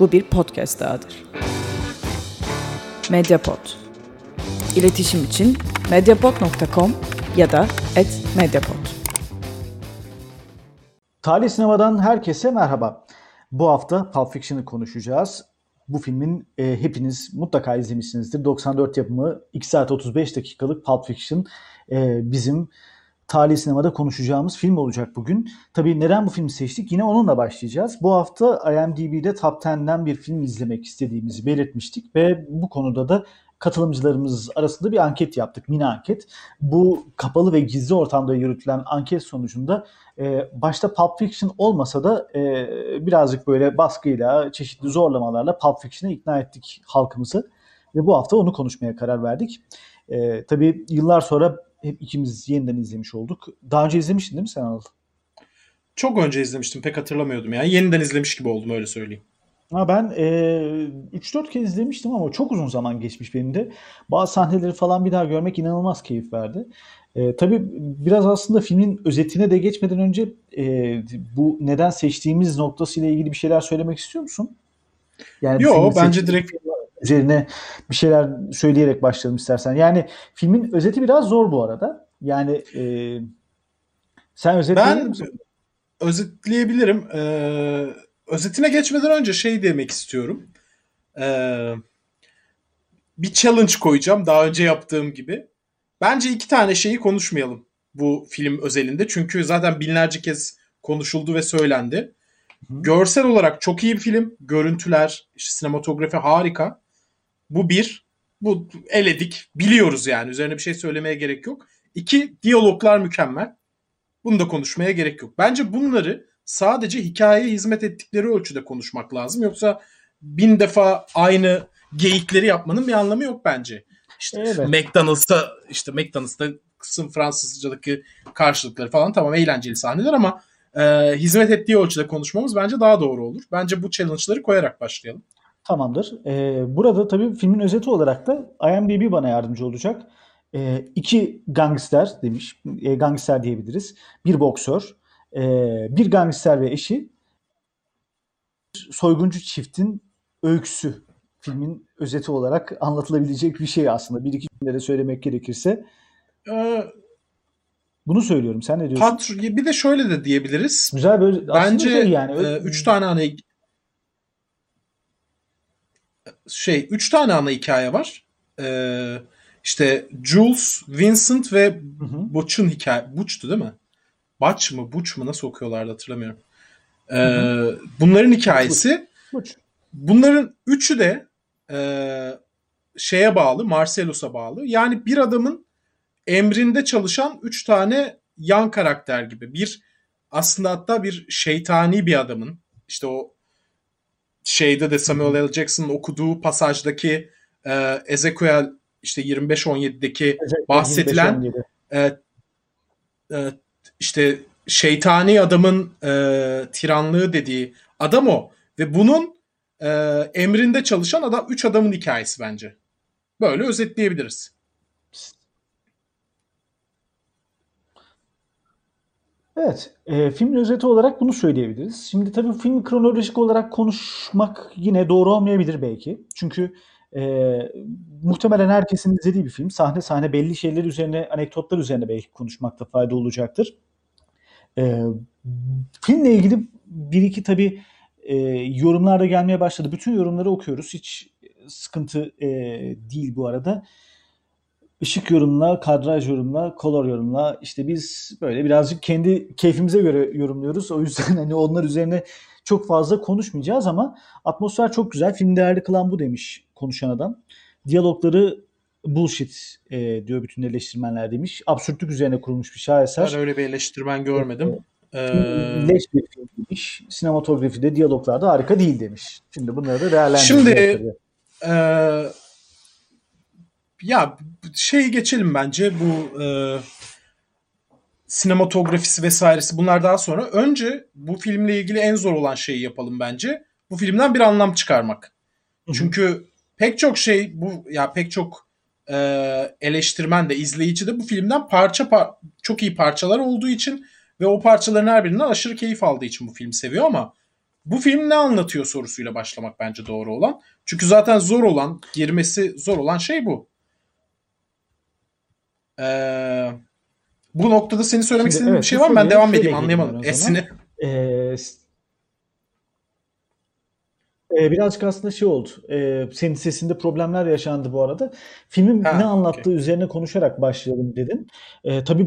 bu bir podcast dahadır. Medyapod. İletişim için medyapod.com ya da @medyapod. Tarih Sinema'dan herkese merhaba. Bu hafta Pulp Fiction'ı konuşacağız. Bu filmin hepiniz mutlaka izlemişsinizdir. 94 yapımı 2 saat 35 dakikalık Pulp Fiction bizim Tarih Sinema'da konuşacağımız film olacak bugün. Tabii neden bu filmi seçtik? Yine onunla başlayacağız. Bu hafta IMDb'de Top 10'den bir film izlemek istediğimizi belirtmiştik ve bu konuda da katılımcılarımız arasında bir anket yaptık, mini anket. Bu kapalı ve gizli ortamda yürütülen anket sonucunda başta Pulp Fiction olmasa da birazcık böyle baskıyla, çeşitli zorlamalarla Pulp Fiction'a ikna ettik halkımızı ve bu hafta onu konuşmaya karar verdik. Tabii yıllar sonra hep ikimiz yeniden izlemiş olduk. Daha önce izlemiştin değil mi sen Anıl? Çok önce izlemiştim, pek hatırlamıyordum ya. Yeniden izlemiş gibi oldum, öyle söyleyeyim. Ben 3-4 kez izlemiştim ama çok uzun zaman geçmiş benim de. Bazı sahneleri falan bir daha görmek inanılmaz keyif verdi. Tabii biraz aslında filmin özetine de geçmeden önce bu neden seçtiğimiz noktasıyla ilgili bir şeyler söylemek istiyor musun? Yani yok, bence direkt üzerine bir şeyler söyleyerek başlayalım istersen. Yani filmin özeti biraz zor bu arada. Yani sen özetleyebilir misin? Ben özetleyebilirim. Özetine geçmeden önce şey demek istiyorum. Bir challenge koyacağım daha önce yaptığım gibi. Bence 2 tane şeyi konuşmayalım bu film özelinde. Çünkü zaten binlerce kez konuşuldu ve söylendi. Görsel olarak çok iyi bir film. Görüntüler, işte sinematografi harika. Bu bir. Bu eledik. Biliyoruz yani. Üzerine bir şey söylemeye gerek yok. 2, diyaloglar mükemmel. Bunu da konuşmaya gerek yok. Bence bunları sadece hikayeye hizmet ettikleri ölçüde konuşmak lazım. Yoksa 1000 defa aynı geyikleri yapmanın bir anlamı yok bence. İşte evet. McDonald's'ta kısım Fransızca'daki karşılıkları falan tamam eğlenceli sahneler ama hizmet ettiği ölçüde konuşmamız bence daha doğru olur. Bence bu challenge'ları koyarak başlayalım. Tamamdır. Burada tabii filmin özeti olarak da IMDb bana yardımcı olacak. 2 gangster demiş. Gangster diyebiliriz. Bir boksör. Bir gangster ve eşi, soyguncu çiftin öyküsü filmin özeti olarak anlatılabilecek bir şey aslında. 1-2 cümlede söylemek gerekirse. Bunu söylüyorum. Sen ne diyorsun? Bir de şöyle de diyebiliriz. Güzel böyle. Bence yani. 3 tane ana hikaye var. İşte Jules, Vincent ve Butch'un hikaye. Butch'tu değil mi? Butch mu nasıl okuyorlardı hatırlamıyorum. Bunların hikayesi. Butch. Bunların üçü de şeye bağlı, Marcellus'a bağlı. Yani bir adamın emrinde çalışan 3 tane yan karakter gibi. Bir aslında hatta bir şeytani bir adamın. İşte o şeyde de Samuel L. Jackson'ın okuduğu pasajdaki Ezekiel işte 25-17'deki bahsedilen İşte şeytani adamın tiranlığı dediği adam o. Ve bunun emrinde çalışan adam 3 adamın hikayesi bence. Böyle özetleyebiliriz. Evet. Filmin özeti olarak bunu söyleyebiliriz. Şimdi tabii filmi kronolojik olarak konuşmak yine doğru olmayabilir belki. Çünkü muhtemelen herkesin izlediği bir film. Sahne sahne belli şeyler üzerine, anekdotlar üzerine belki konuşmakta fayda olacaktır. Filmle ilgili 1-2 tabii yorumlar da gelmeye başladı. Bütün yorumları okuyoruz. Hiç sıkıntı değil bu arada. Işık yorumla, kadraj yorumla, kolor yorumla. İşte biz böyle birazcık kendi keyfimize göre yorumluyoruz. O yüzden hani onlar üzerine çok fazla konuşmayacağız ama atmosfer çok güzel. Film değerli kılan bu demiş konuşan adam. Diyalogları bullshit diyor bütün eleştirmenler demiş. Absürtlük üzerine kurulmuş bir şaheser. Ben öyle bir eleştirmen görmedim. Leş bir film demiş. Sinematografide, diyaloglarda harika değil demiş. Şimdi bunları da değerlendirelim. Ya şey geçelim bence bu sinematografisi vesairesi bunlar daha sonra. Önce bu filmle ilgili en zor olan şeyi yapalım bence. Bu filmden bir anlam çıkarmak. Çünkü pek çok şey bu ya pek çok eleştirmen de izleyici de bu filmden çok iyi parçalar olduğu için ve o parçaların her birinden aşırı keyif aldığı için bu filmi seviyor ama Bu film ne anlatıyor sorusuyla başlamak bence doğru olan. Çünkü zaten zor olan, girmesi zor olan şey bu. Bu noktada seni söylemek istediğin bir şey var mı? Ben devam edeyim, anlayamadım. Esini. Birazcık aslında şey oldu. Senin sesinde problemler yaşandı bu arada. Filmin ne anlattığı üzerine konuşarak başlayalım dedin. Tabii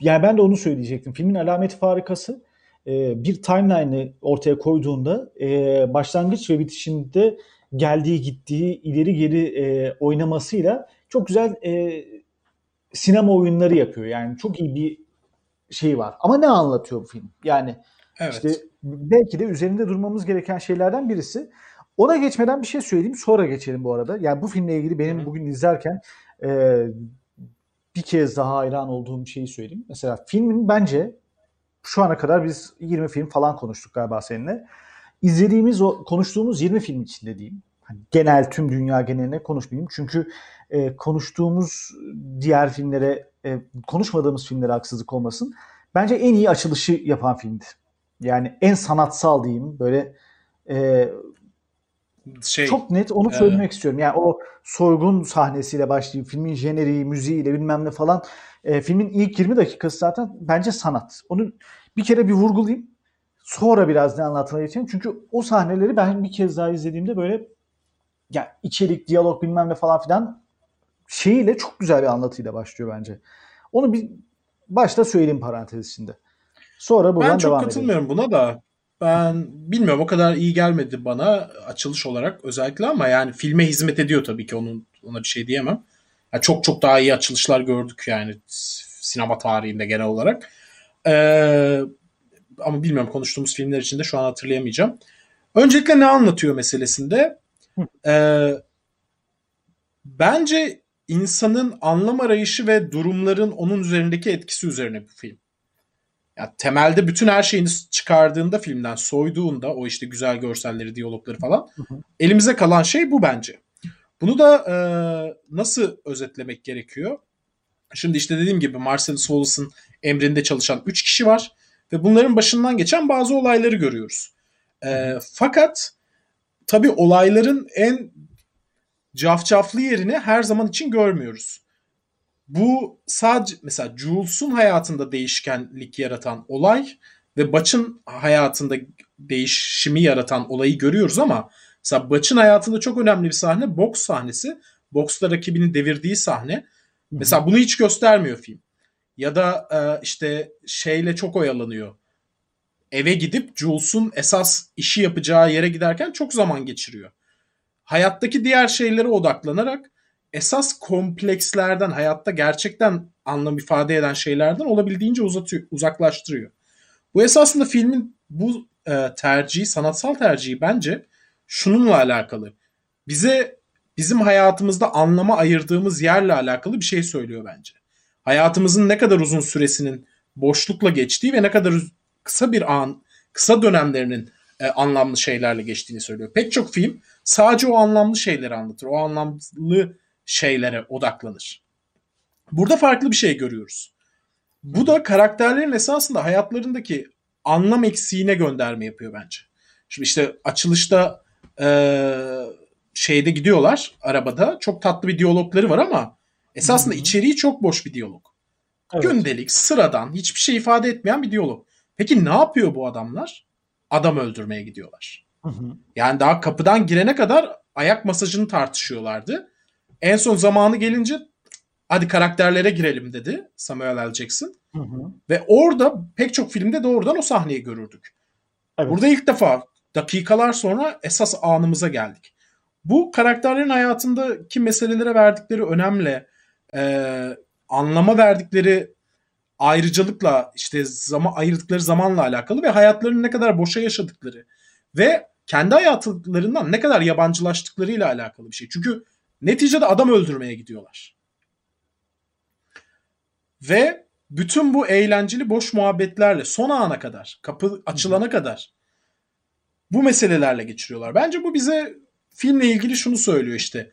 yani ben de onu söyleyecektim. Filmin alameti farikası bir timeline'ı ortaya koyduğunda başlangıç ve bitişinde geldiği gittiği ileri geri oynamasıyla çok güzel sinema oyunları yapıyor. Yani çok iyi bir şey var. Ama ne anlatıyor bu film? Yani evet. İşte belki de üzerinde durmamız gereken şeylerden birisi. Ona geçmeden bir şey söyleyeyim. Sonra geçelim bu arada. Yani bu filmle ilgili benim bugün izlerken bir kez daha hayran olduğum bir şeyi söyleyeyim. Mesela filmin bence şu ana kadar biz 20 film falan konuştuk galiba seninle. İzlediğimiz, konuştuğumuz 20 film içinde diyeyim. Genel, tüm dünya geneline konuşmayayım. Çünkü konuştuğumuz diğer filmlere, konuşmadığımız filmlere haksızlık olmasın. Bence en iyi açılışı yapan filmdi. Yani en sanatsal diyeyim. Böyle çok net onu söylemek istiyorum. Yani o soygun sahnesiyle başlayıp filmin jeneriği, müziğiyle bilmem ne falan. Filmin ilk 20 dakikası zaten bence sanat. Onu bir kere bir vurgulayayım. Sonra biraz ne anlatmaya geçeyim. Çünkü o sahneleri ben bir kez daha izlediğimde böyle yani içerik, diyalog bilmem ne falan filan şeyiyle çok güzel bir anlatıyla başlıyor bence. Onu bir başta söyleyeyim parantez içinde. Sonra buradan devam edelim. Ben çok katılmıyorum buna da. Ben bilmiyorum, o kadar iyi gelmedi bana açılış olarak özellikle, ama yani filme hizmet ediyor tabii ki, ona bir şey diyemem. Yani çok çok daha iyi açılışlar gördük yani sinema tarihinde genel olarak. Ama bilmiyorum, konuştuğumuz filmler içinde şu an hatırlayamayacağım. Öncelikle ne anlatıyor meselesinde. Bence insanın anlam arayışı ve durumların onun üzerindeki etkisi üzerine bu film. Yani temelde bütün her şeyini çıkardığında filmden, soyduğunda o işte güzel görselleri, diyalogları falan, elimize kalan şey bu bence. Bunu da nasıl özetlemek gerekiyor? Şimdi işte dediğim gibi Marcellus Wallace'ın emrinde çalışan 3 kişi var ve bunların başından geçen bazı olayları görüyoruz. Fakat tabii olayların en cafcaflı yerini her zaman için görmüyoruz. Bu sadece mesela Jules'un hayatında değişkenlik yaratan olay ve Butch'ın hayatında değişimi yaratan olayı görüyoruz, ama mesela Butch'ın hayatında çok önemli bir sahne boks sahnesi. Boksta rakibini devirdiği sahne. Mesela bunu hiç göstermiyor film. Ya da işte şeyle çok oyalanıyor. Eve gidip Jules'un esas işi yapacağı yere giderken çok zaman geçiriyor. Hayattaki diğer şeylere odaklanarak esas komplekslerden, hayatta gerçekten anlam ifade eden şeylerden olabildiğince uzaklaştırıyor. Bu esasında filmin bu tercihi, sanatsal tercihi bence şununla alakalı. Bize bizim hayatımızda anlama ayırdığımız yerle alakalı bir şey söylüyor bence. Hayatımızın ne kadar uzun süresinin boşlukla geçtiği ve ne kadar kısa bir an, kısa dönemlerinin anlamlı şeylerle geçtiğini söylüyor. Pek çok film sadece o anlamlı şeyleri anlatır. O anlamlı şeylere odaklanır. Burada farklı bir şey görüyoruz. Bu da karakterlerin esasında hayatlarındaki anlam eksiğine gönderme yapıyor bence. Şimdi işte açılışta şeyde gidiyorlar arabada. Çok tatlı bir diyalogları var ama esasında içeriği çok boş bir diyalog. Evet. Gündelik, sıradan, hiçbir şey ifade etmeyen bir diyalog. Peki ne yapıyor bu adamlar? Adam öldürmeye gidiyorlar. Yani daha kapıdan girene kadar ayak masajını tartışıyorlardı. En son zamanı gelince hadi karakterlere girelim dedi Samuel L. Jackson. Ve orada pek çok filmde doğrudan o sahneyi görürdük. Evet. Burada ilk defa dakikalar sonra esas anımıza geldik. Bu karakterlerin hayatındaki meselelere verdikleri önemle, anlama verdikleri ayrıcalıkla, işte ayırdıkları zamanla alakalı ve hayatlarını ne kadar boşa yaşadıkları ve kendi hayatlarından ne kadar yabancılaştıklarıyla alakalı bir şey. Çünkü neticede adam öldürmeye gidiyorlar. Ve bütün bu eğlenceli boş muhabbetlerle son ana kadar, kapı açılana kadar bu meselelerle geçiriyorlar. Bence bu bize filmle ilgili şunu söylüyor işte.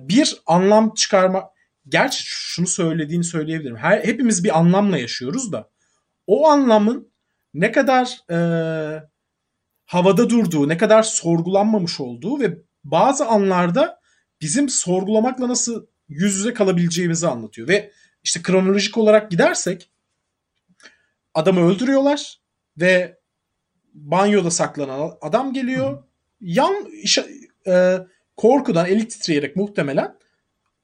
Bir anlam çıkarma, gerçi şunu söylediğini söyleyebilirim. Hepimiz bir anlamla yaşıyoruz da o anlamın ne kadar havada durduğu, ne kadar sorgulanmamış olduğu ve bazı anlarda bizim sorgulamakla nasıl yüz yüze kalabileceğimizi anlatıyor. Ve işte kronolojik olarak gidersek adamı öldürüyorlar ve banyoda saklanan adam geliyor. Hı. Korkudan eli titreyerek muhtemelen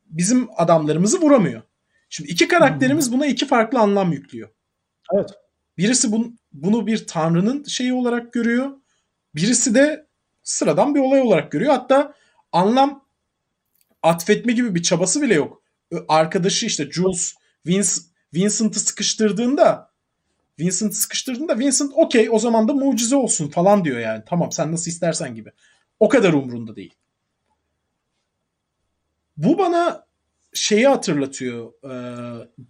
bizim adamlarımızı vuramıyor. Şimdi iki karakterimiz buna iki farklı anlam yüklüyor. Evet. Birisi bunu bir tanrının şeyi olarak görüyor. Birisi de sıradan bir olay olarak görüyor. Hatta anlam atfetme gibi bir çabası bile yok. Arkadaşı işte Jules Vincent'ı sıkıştırdığında Vincent okey o zaman da mucize olsun falan diyor yani. Tamam sen nasıl istersen gibi. O kadar umrunda değil. Bu bana şeyi hatırlatıyor.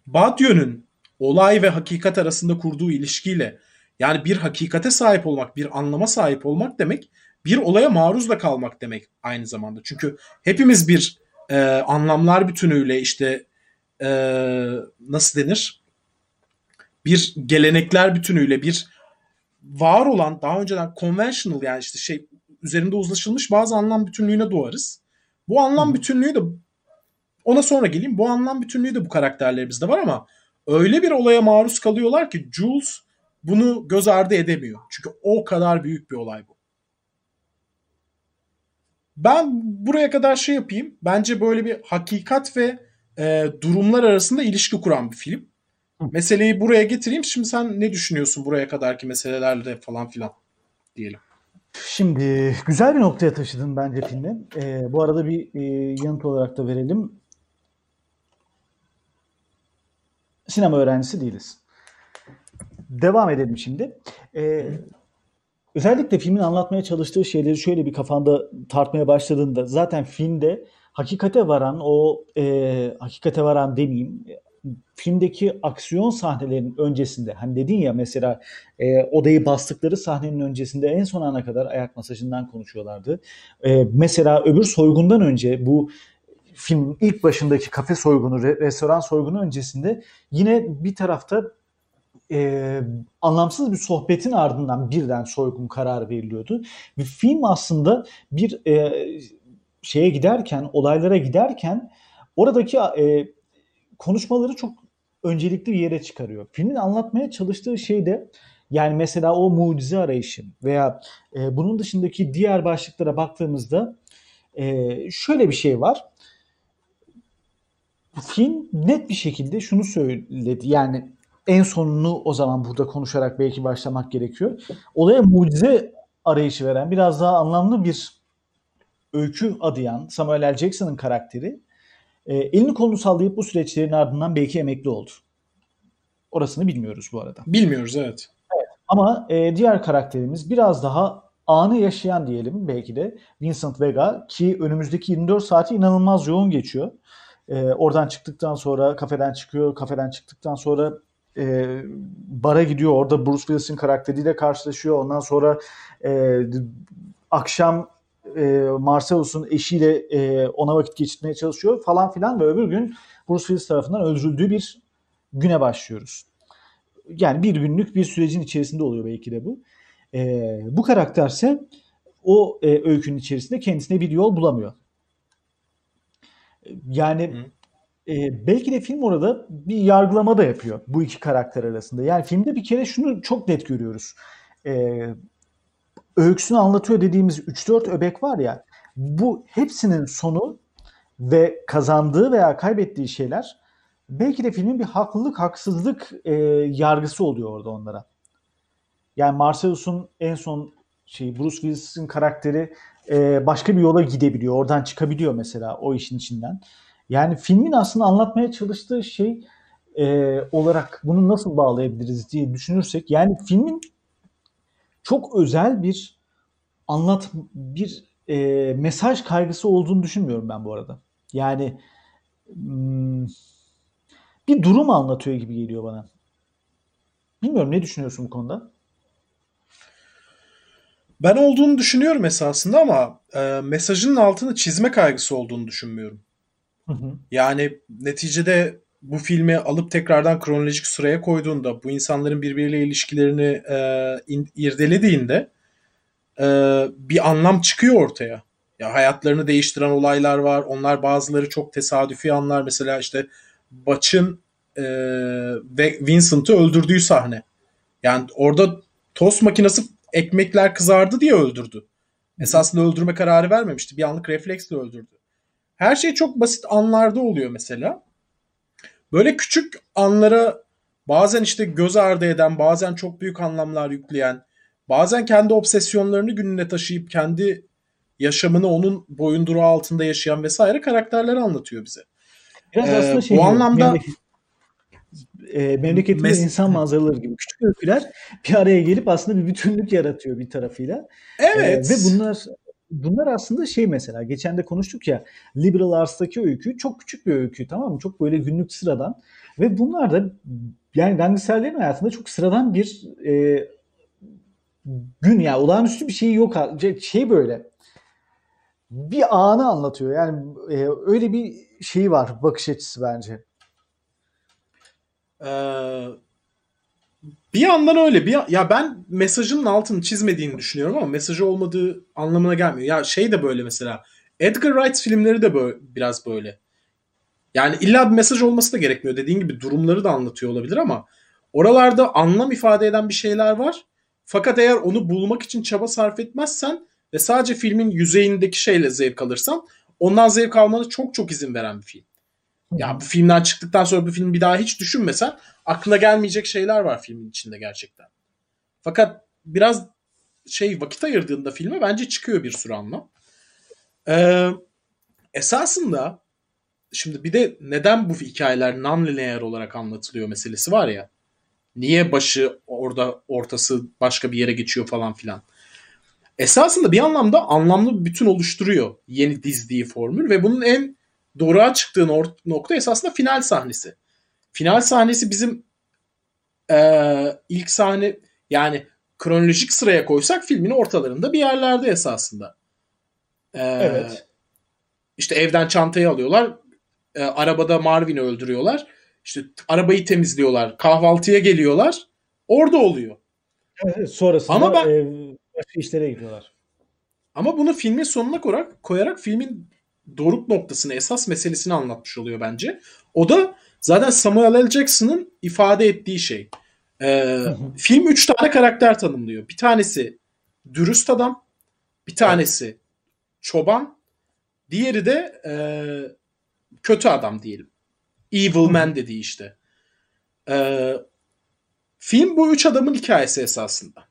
Badiou'nun olay ve hakikat arasında kurduğu ilişkiyle, yani bir hakikate sahip olmak, bir anlama sahip olmak demek, bir olaya maruz da kalmak demek aynı zamanda. Çünkü hepimiz bir anlamlar bütünüyle işte nasıl denir? Bir gelenekler bütünüyle, bir var olan daha önceden conventional yani işte şey üzerinde uzlaşılmış bazı anlam bütünlüğüne doğarız. Bu anlam bütünlüğü de ona sonra geleyim. Bu anlam bütünlüğü de bu karakterlerimizde var ama öyle bir olaya maruz kalıyorlar ki Jules bunu göz ardı edemiyor. Çünkü o kadar büyük bir olay bu. Ben buraya kadar şey yapayım. Bence böyle bir hakikat ve durumlar arasında ilişki kuran bir film. Meseleyi buraya getireyim. Şimdi sen ne düşünüyorsun buraya kadarki meselelerle falan filan diyelim. Şimdi güzel bir noktaya taşıdın bence filmi. Bu arada bir yanıt olarak da verelim. Sinema öğrencisi değiliz. Devam edelim şimdi. Özellikle filmin anlatmaya çalıştığı şeyleri şöyle bir kafanda tartmaya başladığında zaten filmde hakikate varan demeyeyim, filmdeki aksiyon sahnelerinin öncesinde hani dedin ya mesela odayı bastıkları sahnenin öncesinde en son ana kadar ayak masajından konuşuyorlardı. Mesela öbür soygundan önce bu filmin ilk başındaki kafe soygunu, restoran soygunu öncesinde yine bir tarafta anlamsız bir sohbetin ardından birden soygun kararı veriliyordu. Ve film aslında bir olaylara giderken oradaki konuşmaları çok öncelikli bir yere çıkarıyor. Filmin anlatmaya çalıştığı şey de yani mesela o mucize arayışı veya bunun dışındaki diğer başlıklara baktığımızda şöyle bir şey var. Film net bir şekilde şunu söyledi. Yani en sonunu o zaman burada konuşarak belki başlamak gerekiyor. Olaya mucize arayışı veren, biraz daha anlamlı bir öykü adayan Samuel L. Jackson'ın karakteri elini kolunu sallayıp bu süreçlerin ardından belki emekli oldu. Orasını bilmiyoruz bu arada. Bilmiyoruz evet. Ama diğer karakterimiz biraz daha anı yaşayan diyelim belki de Vincent Vega ki önümüzdeki 24 saati inanılmaz yoğun geçiyor. Oradan çıktıktan sonra kafeden çıkıyor. Kafeden çıktıktan sonra bara gidiyor. Orada Bruce Willis'in karakteriyle karşılaşıyor. Ondan sonra akşam Marcellus'un eşiyle ona vakit geçirmeye çalışıyor falan filan ve öbür gün Bruce Willis tarafından öldürüldüğü bir güne başlıyoruz. Yani bir günlük bir sürecin içerisinde oluyor belki de bu. Bu karakterse o öykünün içerisinde kendisine bir yol bulamıyor. Yani belki de film orada bir yargılama da yapıyor bu iki karakter arasında. Yani filmde bir kere şunu çok net görüyoruz. Öyküsünü anlatıyor dediğimiz 3-4 öbek var ya, bu hepsinin sonu ve kazandığı veya kaybettiği şeyler belki de filmin bir haklılık, haksızlık yargısı oluyor orada onlara. Yani Marcellus'un en son Bruce Willis'in karakteri başka bir yola gidebiliyor. Oradan çıkabiliyor mesela o işin içinden. Yani filmin aslında anlatmaya çalıştığı şey olarak bunu nasıl bağlayabiliriz diye düşünürsek yani filmin çok özel bir mesaj kaygısı olduğunu düşünmüyorum ben bu arada. Yani bir durum anlatıyor gibi geliyor bana. Bilmiyorum ne düşünüyorsun bu konuda? Ben olduğunu düşünüyorum esasında ama mesajının altını çizme kaygısı olduğunu düşünmüyorum. Hı. Yani neticede bu filmi alıp tekrardan kronolojik sıraya koyduğunda, bu insanların birbiriyle ilişkilerini irdelediğinde bir anlam çıkıyor ortaya. Ya hayatlarını değiştiren olaylar var. Onlar bazıları çok tesadüfi anlar. Mesela işte Butch'ın ve Vincent'ı öldürdüğü sahne. Yani orada tost makinesi ekmekler kızardı diye öldürdü. Esasında öldürme kararı vermemişti. Bir anlık refleksle öldürdü. Her şey çok basit anlarda oluyor mesela. Böyle küçük anlara bazen işte göz ardı eden, bazen çok büyük anlamlar yükleyen, bazen kendi obsesyonlarını gününe taşıyıp kendi yaşamını onun boyunduruğu altında yaşayan vesaire karakterleri anlatıyor bize. Biraz aslında şey bu gibi, anlamda memleketinde insan manzaraları gibi küçük öyküler bir araya gelip aslında bir bütünlük yaratıyor bir tarafıyla. Evet. Ve bunlar aslında şey mesela geçen de konuştuk ya liberal arts'taki öykü çok küçük bir öykü, tamam mı? Çok böyle günlük sıradan ve bunlar da yani gangsterlerin hayatında çok sıradan bir gün ya yani, olağanüstü bir şey yok şey böyle bir anı anlatıyor yani öyle bir şey var bakış açısı bence. Bir yandan öyle ya ben mesajının altını çizmediğini düşünüyorum ama mesajı olmadığı anlamına gelmiyor. Ya şey de böyle mesela Edgar Wright filmleri de böyle, biraz böyle. Yani illa bir mesaj olması da gerekmiyor. Dediğin gibi durumları da anlatıyor olabilir ama oralarda anlam ifade eden bir şeyler var. Fakat eğer onu bulmak için çaba sarf etmezsen ve sadece filmin yüzeyindeki şeyle zevk alırsan ondan zevk almana çok çok izin veren bir film. Ya bu filmden çıktıktan sonra bu filmi bir daha hiç düşünmesen aklına gelmeyecek şeyler var filmin içinde gerçekten. Fakat biraz şey vakit ayırdığında filme bence çıkıyor bir sürü anlam. Esasında şimdi bir de neden bu hikayeler non-linear olarak anlatılıyor meselesi var ya. Niye başı orada ortası başka bir yere geçiyor falan filan. Esasında bir anlamda anlamlı bir bütün oluşturuyor yeni dizdiği formül ve bunun en doğruğa çıktığı nokta esasında final sahnesi. Final sahnesi bizim ilk sahne yani kronolojik sıraya koysak filmin ortalarında bir yerlerde esasında. Evet. İşte evden çantayı alıyorlar. Arabada Marvin'i öldürüyorlar. İşte arabayı temizliyorlar. Kahvaltıya geliyorlar. Orada oluyor. Evet, sonrasında ama başka işlere gidiyorlar. Ama bunu filmin sonuna koyarak filmin doruk noktasını, esas meselesini anlatmış oluyor bence. O da zaten Samuel L. Jackson'ın ifade ettiği şey. Film 3 tane karakter tanımlıyor. Bir tanesi dürüst adam, bir tanesi çoban, diğeri de kötü adam diyelim. Evil man dediği işte. Film bu 3 adamın hikayesi esasında.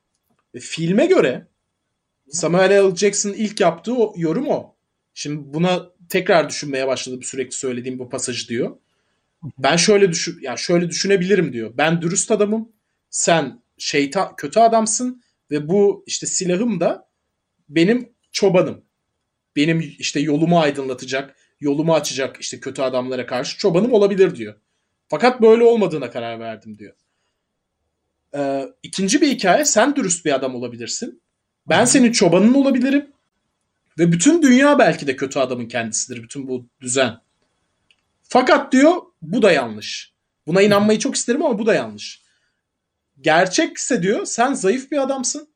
Filme göre Samuel L. Jackson'ın ilk yaptığı yorum o. Şimdi buna tekrar düşünmeye başladı sürekli söylediğim bu pasajı diyor. Ben şöyle düşünebilirim diyor. Ben dürüst adamım. Sen kötü adamsın ve bu işte silahım da benim çobanım. Benim işte yolumu aydınlatacak, yolumu açacak işte kötü adamlara karşı çobanım olabilir diyor. Fakat böyle olmadığına karar verdim diyor. İkinci bir hikaye sen dürüst bir adam olabilirsin. Ben senin çobanın olabilirim. Ve bütün dünya belki de kötü adamın kendisidir. Bütün bu düzen. Fakat diyor bu da yanlış. Buna inanmayı çok isterim ama bu da yanlış. Gerçekse diyor sen zayıf bir adamsın.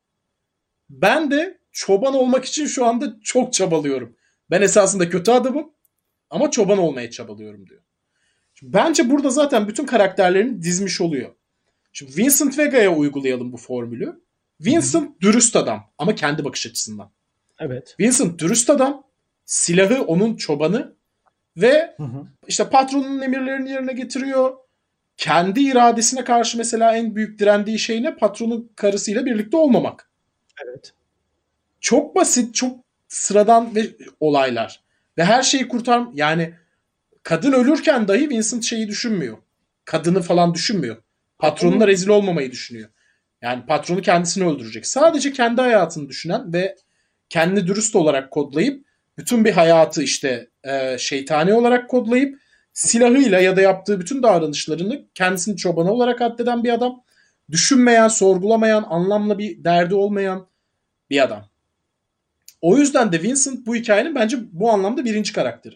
Ben de çoban olmak için şu anda çok çabalıyorum. Ben esasında kötü adamım ama çoban olmaya çabalıyorum diyor. Şimdi bence burada zaten bütün karakterlerini dizmiş oluyor. Şimdi Vincent Vega'ya uygulayalım bu formülü. Vincent dürüst adam ama kendi bakış açısından. Evet. Vincent dürüst adam, silahı onun çobanı ve işte patronun emirlerini yerine getiriyor. Kendi iradesine karşı mesela en büyük direndiği şey ne? Patronun karısıyla birlikte olmamak. Evet. Çok basit, çok sıradan ve olaylar. Ve her şeyi yani kadın ölürken dahi Vincent şeyi düşünmüyor. Kadını falan düşünmüyor. Patronuna rezil olmamayı düşünüyor. Yani patronu kendisini öldürecek. Sadece kendi hayatını düşünen ve kendini dürüst olarak kodlayıp bütün bir hayatı işte şeytani olarak kodlayıp silahıyla ya da yaptığı bütün davranışlarını kendisini çobanı olarak addeden bir adam. Düşünmeyen, sorgulamayan, anlamlı bir derdi olmayan bir adam. O yüzden de Vincent bu hikayenin bence bu anlamda birinci karakteri.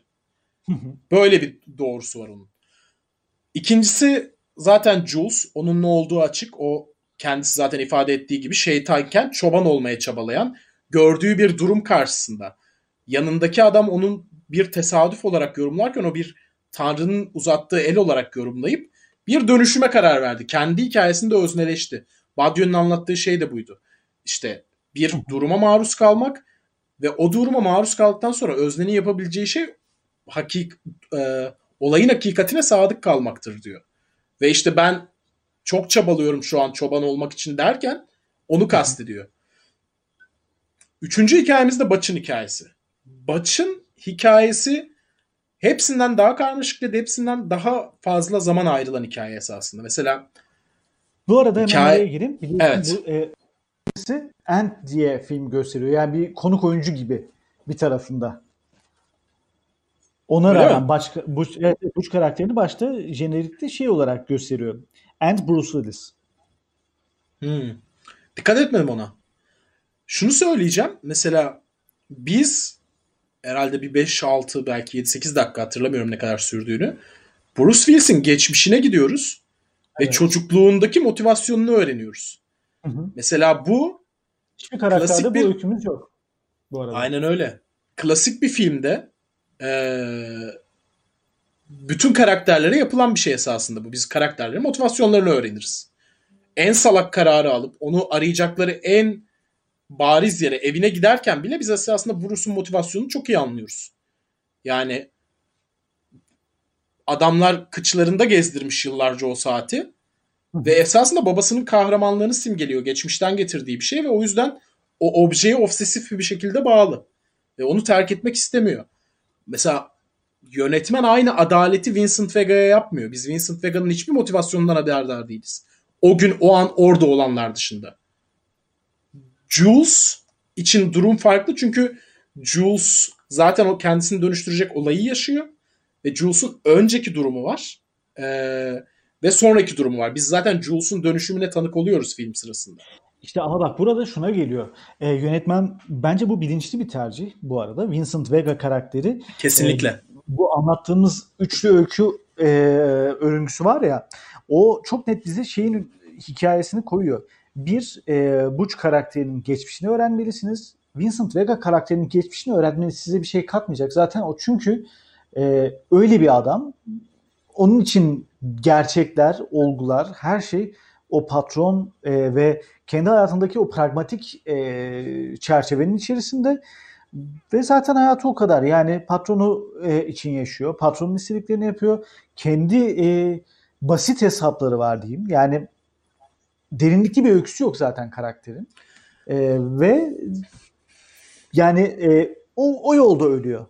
Böyle bir doğrusu var onun. İkincisi zaten Jules. Onun ne olduğu açık. O kendisi zaten ifade ettiği gibi şeytanken çoban olmaya çabalayan gördüğü bir durum karşısında yanındaki adam onun bir tesadüf olarak yorumlarken o bir Tanrı'nın uzattığı el olarak yorumlayıp bir dönüşüme karar verdi. Kendi hikayesinde özneleşti. Badiou'nun anlattığı şey de buydu. İşte bir duruma maruz kalmak ve o duruma maruz kaldıktan sonra öznenin yapabileceği şey olayın hakikatine sadık kalmaktır diyor. Ve işte ben çok çabalıyorum şu an çoban olmak için derken onu kastediyor. Üçüncü hikayemiz de Butch'ın hikayesi. Butch'ın hikayesi hepsinden daha karmaşık dedi. Hepsinden daha fazla zaman ayrılan hikaye esasında. Mesela bu arada hemen araya gireyim. Evet. Bu Ant diye film gösteriyor. Yani bir konuk oyuncu gibi bir tarafında. Ona öyle rağmen mi? Başka Butch karakterini başta jenerikte şey olarak gösteriyor. Ant Bruce Willis. Dikkat etmedim ona. Şunu söyleyeceğim. Mesela biz herhalde bir 5-6 belki 7-8 dakika hatırlamıyorum ne kadar sürdüğünü. Bruce Willis'in geçmişine gidiyoruz. Evet. Ve çocukluğundaki motivasyonunu öğreniyoruz. Hı-hı. Mesela bu hiçbir karakterde bu öykümüz yok. Bu arada. Aynen öyle. Klasik bir filmde bütün karakterlere yapılan bir şey esasında bu. Biz karakterlerin motivasyonlarını öğreniriz. En salak kararı alıp onu arayacakları en bariz yere, evine giderken bile biz esasında Bruce'un motivasyonunu çok iyi anlıyoruz. Yani adamlar kıçlarında gezdirmiş yıllarca o saati ve esasında babasının kahramanlığını simgeliyor. Geçmişten getirdiği bir şey ve o yüzden o objeye obsesif bir şekilde bağlı. Ve onu terk etmek istemiyor. Mesela yönetmen aynı adaleti Vincent Vega'ya yapmıyor. Biz Vincent Vega'nın hiçbir motivasyonundan haberdar değiliz. O gün, o an orada olanlar dışında. Jules için durum farklı çünkü Jules zaten o kendisini dönüştürecek olayı yaşıyor. Ve Jules'un önceki durumu var. Ve sonraki durumu var. Biz zaten Jules'un dönüşümüne tanık oluyoruz film sırasında. İşte ama bak burada şuna geliyor. Yönetmen bence bu bilinçli bir tercih bu arada. Vincent Vega karakteri. Kesinlikle. Bu anlattığımız üçlü öykü örüngüsü var ya. O çok net bize şeyin hikayesini koyuyor. Bir, Butch karakterinin geçmişini öğrenmelisiniz. Vincent Vega karakterinin geçmişini öğrenmeniz size bir şey katmayacak. Zaten o çünkü öyle bir adam. Onun için gerçekler, olgular, her şey o patron ve kendi hayatındaki o pragmatik çerçevenin içerisinde ve zaten hayatı o kadar. Yani patronu için yaşıyor. Patronun istediklerini yapıyor. Kendi basit hesapları var diyeyim. Yani derinlikli bir öyküsü yok zaten karakterin. Ve yani o yolda ölüyor.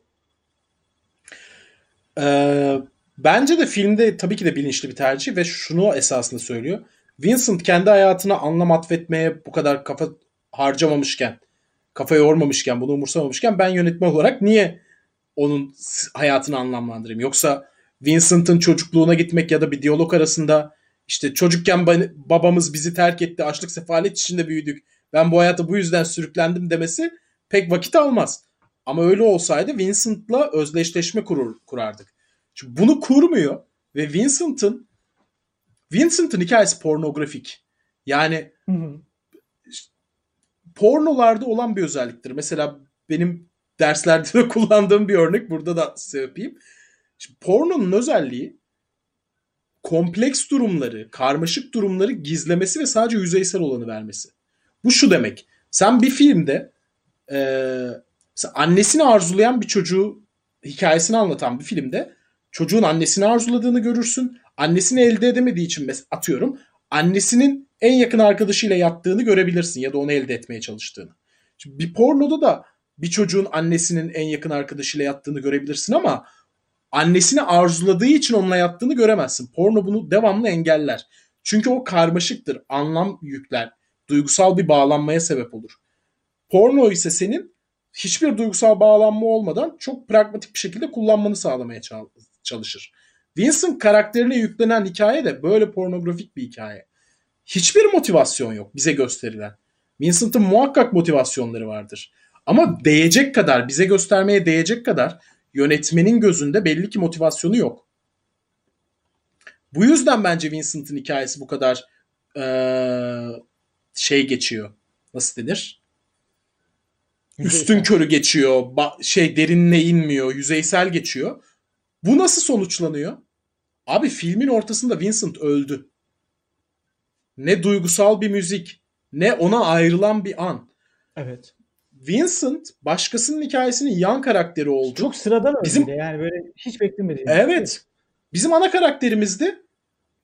Bence de filmde tabii ki de bilinçli bir tercih ve şunu esasında söylüyor. Vincent kendi hayatına anlam atfetmeye bu kadar kafa harcamamışken, kafa yormamışken, bunu umursamamışken ben yönetmen olarak niye onun hayatını anlamlandırayım? Yoksa Vincent'ın çocukluğuna gitmek ya da bir diyalog arasında işte çocukken babamız bizi terk etti, açlık sefalet içinde büyüdük, ben bu hayata bu yüzden sürüklendim demesi pek vakit almaz. Ama öyle olsaydı Vincent'la özdeşleşme kurardık. Şimdi bunu kurmuyor ve Vincent'ın hikayesi pornografik. Yani pornolarda olan bir özelliktir. Mesela benim derslerde de kullandığım bir örnek burada da size yapayım. Şimdi pornonun özelliği kompleks durumları, karmaşık durumları gizlemesi ve sadece yüzeysel olanı vermesi. Bu şu demek. Sen bir filmde annesini arzulayan bir çocuğu hikayesini anlatan bir filmde çocuğun annesini arzuladığını görürsün. Annesini elde edemediği için atıyorum annesinin en yakın arkadaşıyla yattığını görebilirsin ya da onu elde etmeye çalıştığını. Şimdi bir pornoda da bir çocuğun annesinin en yakın arkadaşıyla yattığını görebilirsin ama annesini arzuladığı için onunla yattığını göremezsin. Porno bunu devamlı engeller. Çünkü o karmaşıktır. Anlam yükler. Duygusal bir bağlanmaya sebep olur. Porno ise senin hiçbir duygusal bağlanma olmadan çok pragmatik bir şekilde kullanmanı sağlamaya çalışır. Vincent karakterine yüklenen hikaye de böyle pornografik bir hikaye. Hiçbir motivasyon yok bize gösterilen. Vincent'ın muhakkak motivasyonları vardır. Ama değecek kadar, bize göstermeye değecek kadar yönetmenin gözünde belli ki motivasyonu yok. Bu yüzden bence Vincent'ın hikayesi bu kadar geçiyor. Nasıl denir? Üstün körü geçiyor. Derinine inmiyor. Yüzeysel geçiyor. Bu nasıl sonuçlanıyor? Abi filmin ortasında Vincent öldü. Ne duygusal bir müzik, ne ona ayrılan bir an. Evet. Vincent başkasının hikayesinin yan karakteri oldu. Çok sıradan öyle yani, böyle hiç beklemediğim. Evet. Bizim ana karakterimizdi.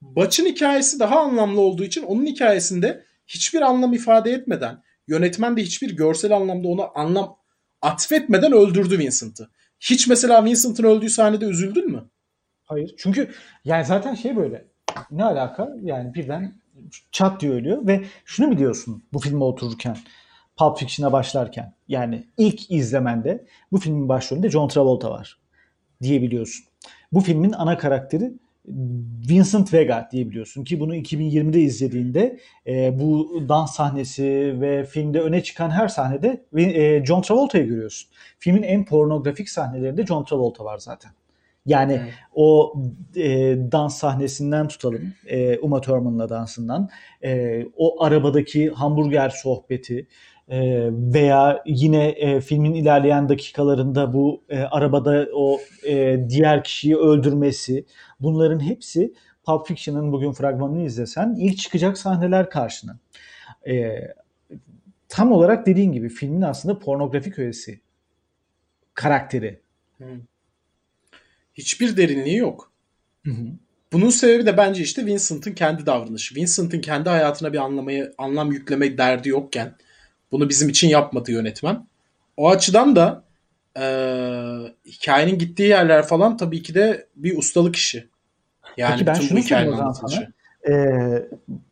Butch'ın hikayesi daha anlamlı olduğu için onun hikayesinde hiçbir anlam ifade etmeden, yönetmen de hiçbir görsel anlamda ona anlam atfetmeden öldürdü Vincent'ı. Hiç mesela Vincent'ın öldüğü sahnede üzüldün mü? Hayır. Çünkü yani zaten böyle ne alaka yani, birden çat diye ölüyor ve şunu biliyorsun bu filme otururken, Pulp Fiction'a başlarken, yani ilk izlemende bu filmin başrolünde John Travolta var diyebiliyorsun. Bu filmin ana karakteri Vincent Vega diyebiliyorsun ki bunu 2020'de izlediğinde bu dans sahnesi ve filmde öne çıkan her sahnede John Travolta'yı görüyorsun. Filmin en pornografik sahnelerinde John Travolta var zaten. Yani o dans sahnesinden tutalım, Uma Thurman'la dansından, o arabadaki hamburger sohbeti veya yine filmin ilerleyen dakikalarında bu arabada o diğer kişiyi öldürmesi, bunların hepsi Pulp Fiction'ın bugün fragmanını izlesen ilk çıkacak sahneler karşına. Tam olarak dediğin gibi filmin aslında pornografik öğesi, karakteri. Hiçbir derinliği yok. Bunun sebebi de bence Vincent'ın kendi davranışı. Vincent'ın kendi hayatına bir anlam yükleme derdi yokken bunu bizim için yapmadı yönetmen. O açıdan da hikayenin gittiği yerler falan tabii ki de bir ustalık işi. Yani bütün bu hikayenin anlatışı.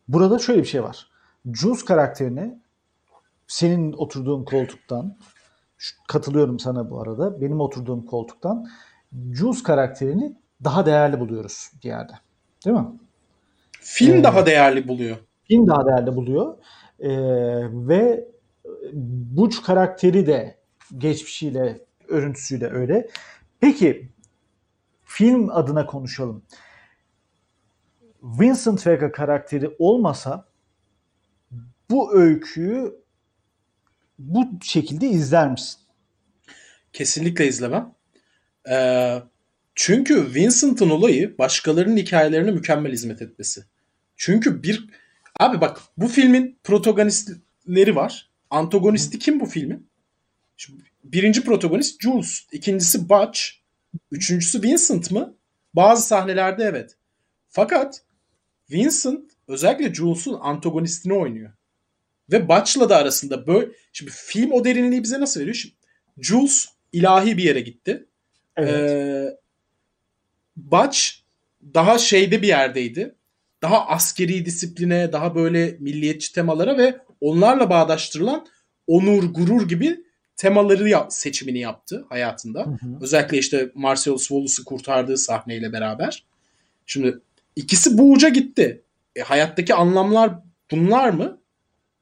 Burada şöyle bir şey var. Jules karakterini senin oturduğun koltuktan, katılıyorum sana bu arada, benim oturduğum koltuktan Jules karakterini daha değerli buluyoruz bir yerde. Değil mi? Film daha değerli buluyor. Film daha değerli buluyor. Ve Butch karakteri de geçmişiyle, örüntüsüyle öyle. Peki film adına konuşalım. Vincent Vega karakteri olmasa bu öyküyü bu şekilde izler misin? Kesinlikle izlemem. Çünkü Vincent'ın olayı başkalarının hikayelerine mükemmel hizmet etmesi. Çünkü abi bak, bu filmin protagonistleri var. Antagonisti kim bu filmin? Şimdi birinci protagonist Jules. İkincisi Butch. Üçüncüsü Vincent mı? Bazı sahnelerde evet. Fakat Vincent özellikle Jules'un antagonistini oynuyor. Ve Butch'la da arasında böyle. Şimdi film o derinliği bize nasıl veriyor? Şimdi Jules ilahi bir yere gitti. Evet. Butch daha bir yerdeydi. Daha askeri disipline, daha böyle milliyetçi temalara ve onlarla bağdaştırılan onur, gurur gibi temaları seçimini yaptı hayatında. Özellikle Marcellus Wallace'ı kurtardığı sahneyle beraber. Şimdi ikisi bu uca gitti. Hayattaki anlamlar bunlar mı?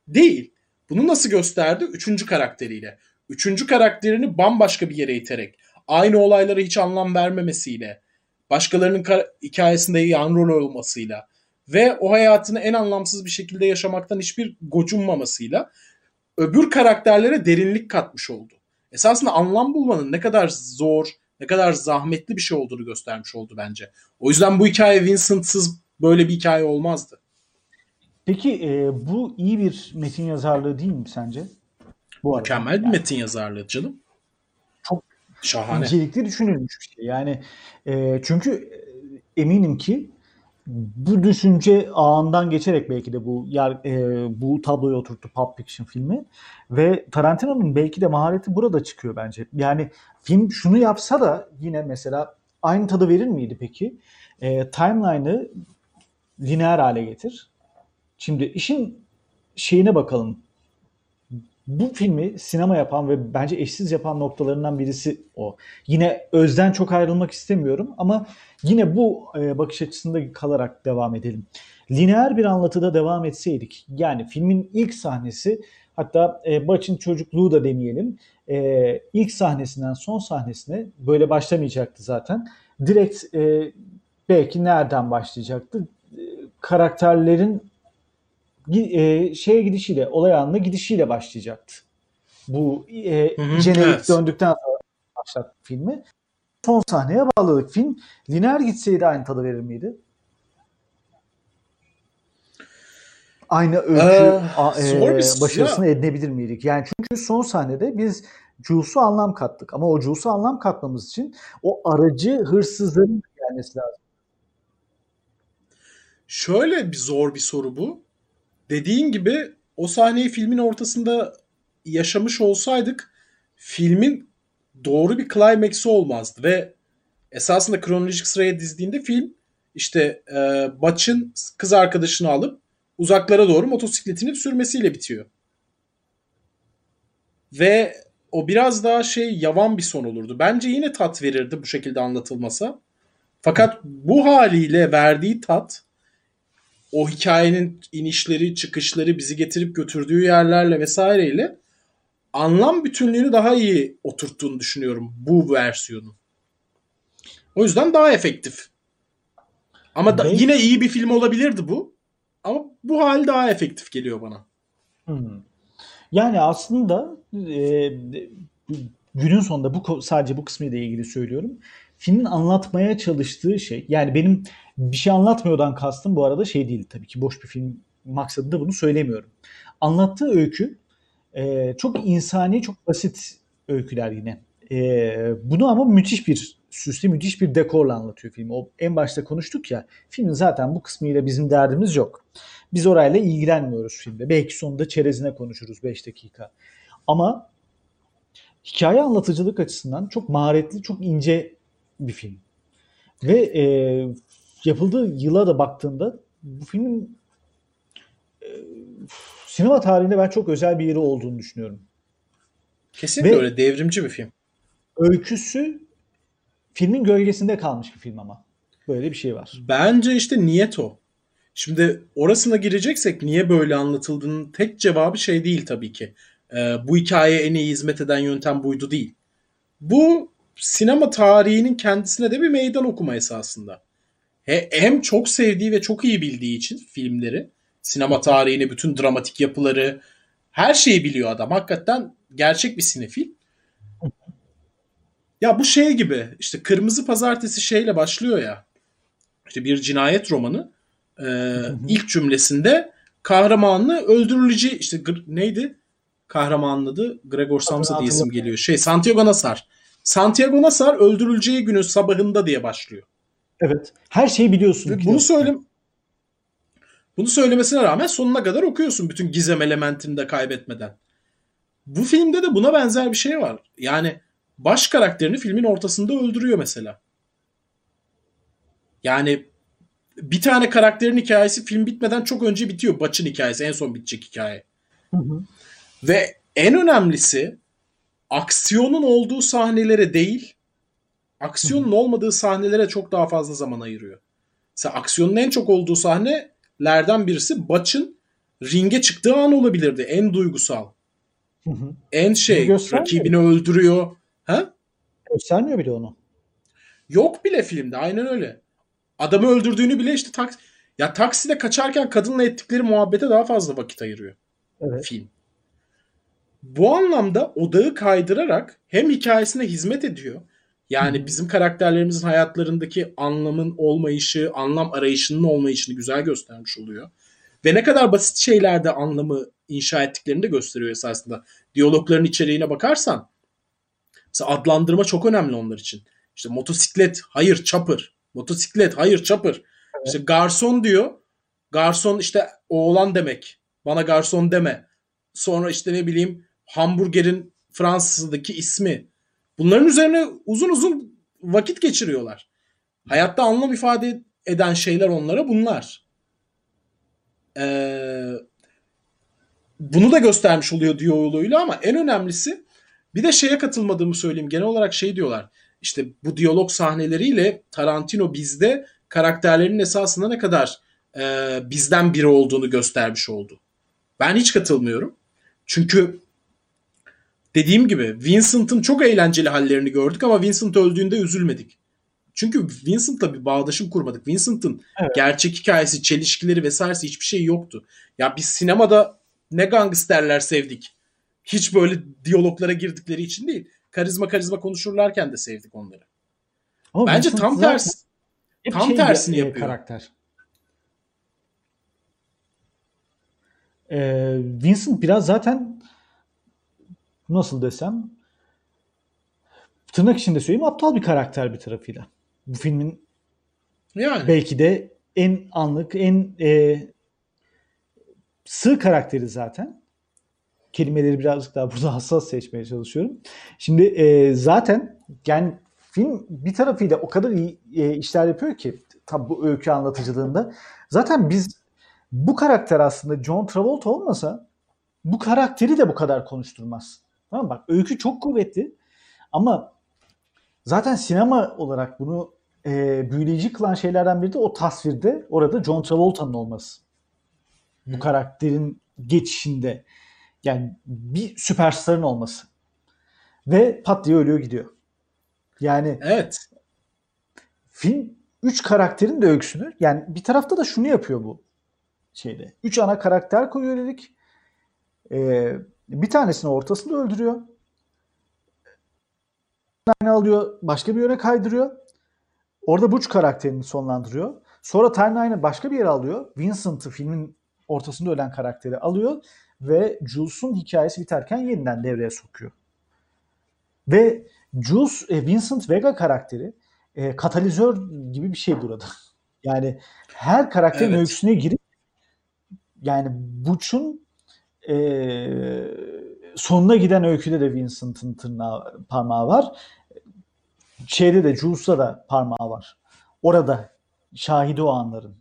Değil. Bunu nasıl gösterdi? Üçüncü karakteriyle. Üçüncü karakterini bambaşka bir yere iterek, aynı olaylara hiç anlam vermemesiyle, başkalarının hikayesinde yan rol olmasıyla ve o hayatını en anlamsız bir şekilde yaşamaktan hiçbir gocunmamasıyla öbür karakterlere derinlik katmış oldu. Esasında anlam bulmanın ne kadar zor, ne kadar zahmetli bir şey olduğunu göstermiş oldu bence. O yüzden bu hikaye Vincent'sız böyle bir hikaye olmazdı. Peki bu iyi bir metin yazarlığı değil mi sence? Bu mükemmel bir metin yazarlığı canım. Şahane. İncelikli düşünülmüş bir şey. Yani çünkü eminim ki bu düşünce ağından geçerek belki de bu tabloyu oturttu Pulp Fiction filmi ve Tarantino'nun belki de mahareti burada çıkıyor bence. Yani film şunu yapsa da yine mesela aynı tadı verir miydi peki? Timeline'ı lineer hale getir. Şimdi işin şeyine bakalım. Bu filmi sinema yapan ve bence eşsiz yapan noktalarından birisi o. Yine özden çok ayrılmak istemiyorum ama yine bu bakış açısında kalarak devam edelim. Lineer bir anlatıda devam etseydik, yani filmin ilk sahnesi, hatta Butch'ın çocukluğu da demeyelim, ilk sahnesinden son sahnesine böyle başlamayacaktı zaten. Direkt belki nereden başlayacaktı? Karakterlerin olay anına gidişiyle başlayacaktı. Bu jenerik döndükten sonra başlattık filmi. Son sahneye bağladık. Film lineer gitseydi aynı tadı verir miydi? Aynı ölçü başarısını edinebilir miydik? Yani çünkü son sahnede biz Jules'u anlam kattık. Ama o Jules'u anlam katmamız için o aracı hırsızların gelmesi lazım. Şöyle bir zor bir soru bu. Dediğin gibi o sahneyi filmin ortasında yaşamış olsaydık filmin doğru bir climax'ı olmazdı ve esasında kronolojik sıraya dizdiğinde film işte Butch'ın kız arkadaşını alıp uzaklara doğru motosikletini sürmesiyle bitiyor. Ve o biraz daha yavan bir son olurdu. Bence yine tat verirdi bu şekilde anlatılmasa. Fakat bu haliyle verdiği tat, o hikayenin inişleri, çıkışları, bizi getirip götürdüğü yerlerle vesaireyle anlam bütünlüğünü daha iyi oturttuğunu düşünüyorum bu versiyonun. O yüzden daha efektif. Ama yine iyi bir film olabilirdi bu. Ama bu hal daha efektif geliyor bana. Yani aslında günün sonunda sadece bu kısmıyla ilgili söylüyorum. Filmin anlatmaya çalıştığı şey, yani benim bir şey anlatmıyordan kastım bu arada değil tabii ki, boş bir film maksadında bunu söylemiyorum. Anlattığı öykü çok insani, çok basit öyküler yine. Bunu ama müthiş bir süslü, müthiş bir dekorla anlatıyor film. O en başta konuştuk ya, filmin zaten bu kısmıyla bizim derdimiz yok. Biz orayla ilgilenmiyoruz filmde. Belki sonunda çerezine konuşuruz 5 dakika. Ama hikaye anlatıcılık açısından çok maharetli, çok ince bir film. Ve yapıldığı yıla da baktığında bu filmin sinema tarihinde ben çok özel bir yeri olduğunu düşünüyorum. Kesinlikle öyle, devrimci bir film. Öyküsü filmin gölgesinde kalmış bir film ama. Böyle bir şey var. Bence niyet o. Şimdi orasına gireceksek niye böyle anlatıldığının tek cevabı değil tabii ki. Bu hikayeye en iyi hizmet eden yöntem buydu değil. Bu sinema tarihinin kendisine de bir meydan okuma esasında. Hem çok sevdiği ve çok iyi bildiği için filmleri, sinema tarihini, bütün dramatik yapıları, her şeyi biliyor adam. Hakikaten gerçek bir sinefil. Ya bu gibi işte Kırmızı Pazartesi başlıyor ya. İşte bir cinayet romanı. İlk cümlesinde kahramanını öldürüleceği neydi? Kahramanın adı Gregor Samsa diye isim geliyor. Santiago Nasar. Santiago Nasar öldürüleceği günün sabahında diye başlıyor. Evet. Her şeyi biliyorsun. Bunu söylemesine rağmen sonuna kadar okuyorsun bütün gizem elementini de kaybetmeden. Bu filmde de buna benzer bir şey var. Yani baş karakterini filmin ortasında öldürüyor mesela. Yani bir tane karakterin hikayesi film bitmeden çok önce bitiyor. Butch'ın hikayesi en son bitecek hikaye. Ve en önemlisi aksiyonun olduğu sahnelere değil, aksiyonun olmadığı sahnelere çok daha fazla zaman ayırıyor. Mesela aksiyonun en çok olduğu sahnelerden birisi Butch'ın ringe çıktığı an olabilirdi. En duygusal. En rakibini öldürüyor. Göstermiyor bile onu. Yok bile filmde, aynen öyle. Adamı öldürdüğünü bile takside kaçarken kadınla ettikleri muhabbete daha fazla vakit ayırıyor. Evet. Film. Bu anlamda odağı kaydırarak hem hikayesine hizmet ediyor. Yani bizim karakterlerimizin hayatlarındaki anlamın olmayışı, anlam arayışının olmayışını güzel göstermiş oluyor. Ve ne kadar basit şeylerde anlamı inşa ettiklerini de gösteriyor esasında. Diyalogların içeriğine bakarsan mesela adlandırma çok önemli onlar için. İşte motosiklet, hayır çapır. Motosiklet, hayır çapır. Evet. İşte garson diyor. Garson oğlan demek. Bana garson deme. Sonra hamburgerin Fransızca'daki ismi. Bunların üzerine uzun uzun vakit geçiriyorlar. Hayatta anlam ifade eden şeyler onlara bunlar. Bunu da göstermiş oluyor diyor yoluyla, ama en önemlisi bir de katılmadığımı söyleyeyim. Genel olarak diyorlar. İşte bu diyalog sahneleriyle Tarantino bizde karakterlerin esasında ne kadar bizden biri olduğunu göstermiş oldu. Ben hiç katılmıyorum. Çünkü dediğim gibi Vincent'ın çok eğlenceli hallerini gördük ama Vincent öldüğünde üzülmedik. Çünkü Vincent'la bir bağdaşım kurmadık. Vincent'ın gerçek hikayesi, çelişkileri vesairesi hiçbir şey yoktu. Ya biz sinemada ne gangsterler sevdik, Hiç böyle diyaloglara girdikleri için değil. Karizma konuşurlarken de sevdik onları. Ama bence tam tersi. Tam tersini yapıyor. Karakter. Vincent biraz zaten nasıl desem tırnak içinde söyleyeyim aptal bir karakter bir tarafıyla. Bu filmin yani belki de en anlık, en sığ karakteri zaten. Kelimeleri birazcık daha burada hassas seçmeye çalışıyorum. Şimdi zaten yani film bir tarafıyla o kadar iyi işler yapıyor ki tabi bu öykü anlatıcılığında. Zaten biz bu karakter aslında John Travolta olmasa bu karakteri de bu kadar konuşturmaz. Tamam mı? Bak öykü çok kuvvetli ama zaten sinema olarak bunu büyüleyici kılan şeylerden biri de o tasvirde orada John Travolta'nın olması. Bu karakterin geçişinde yani bir süperstarın olması. Ve pat diye ölüyor gidiyor. Yani evet. Film 3 karakterin de öyküsünü yani bir tarafta da şunu yapıyor bu şeyde. 3 ana karakter koyuyor dedik. Bir tanesini ortasında öldürüyor. Tane alıyor, başka bir yöne kaydırıyor. Orada Butch karakterini sonlandırıyor. Sonra timeline'ı başka bir yere alıyor. Vincent'ı filmin ortasında ölen karakteri alıyor ve Jules'un hikayesi biterken yeniden devreye sokuyor. Ve Jules, Vincent Vega karakteri katalizör gibi bir şey burada. Yani her karakterin evet. öyküsüne girip yani Butch'un sonuna giden öyküde de Vincent'ın parmağı var. Şeyde de Jules'ta da parmağı var. Orada şahidi o anların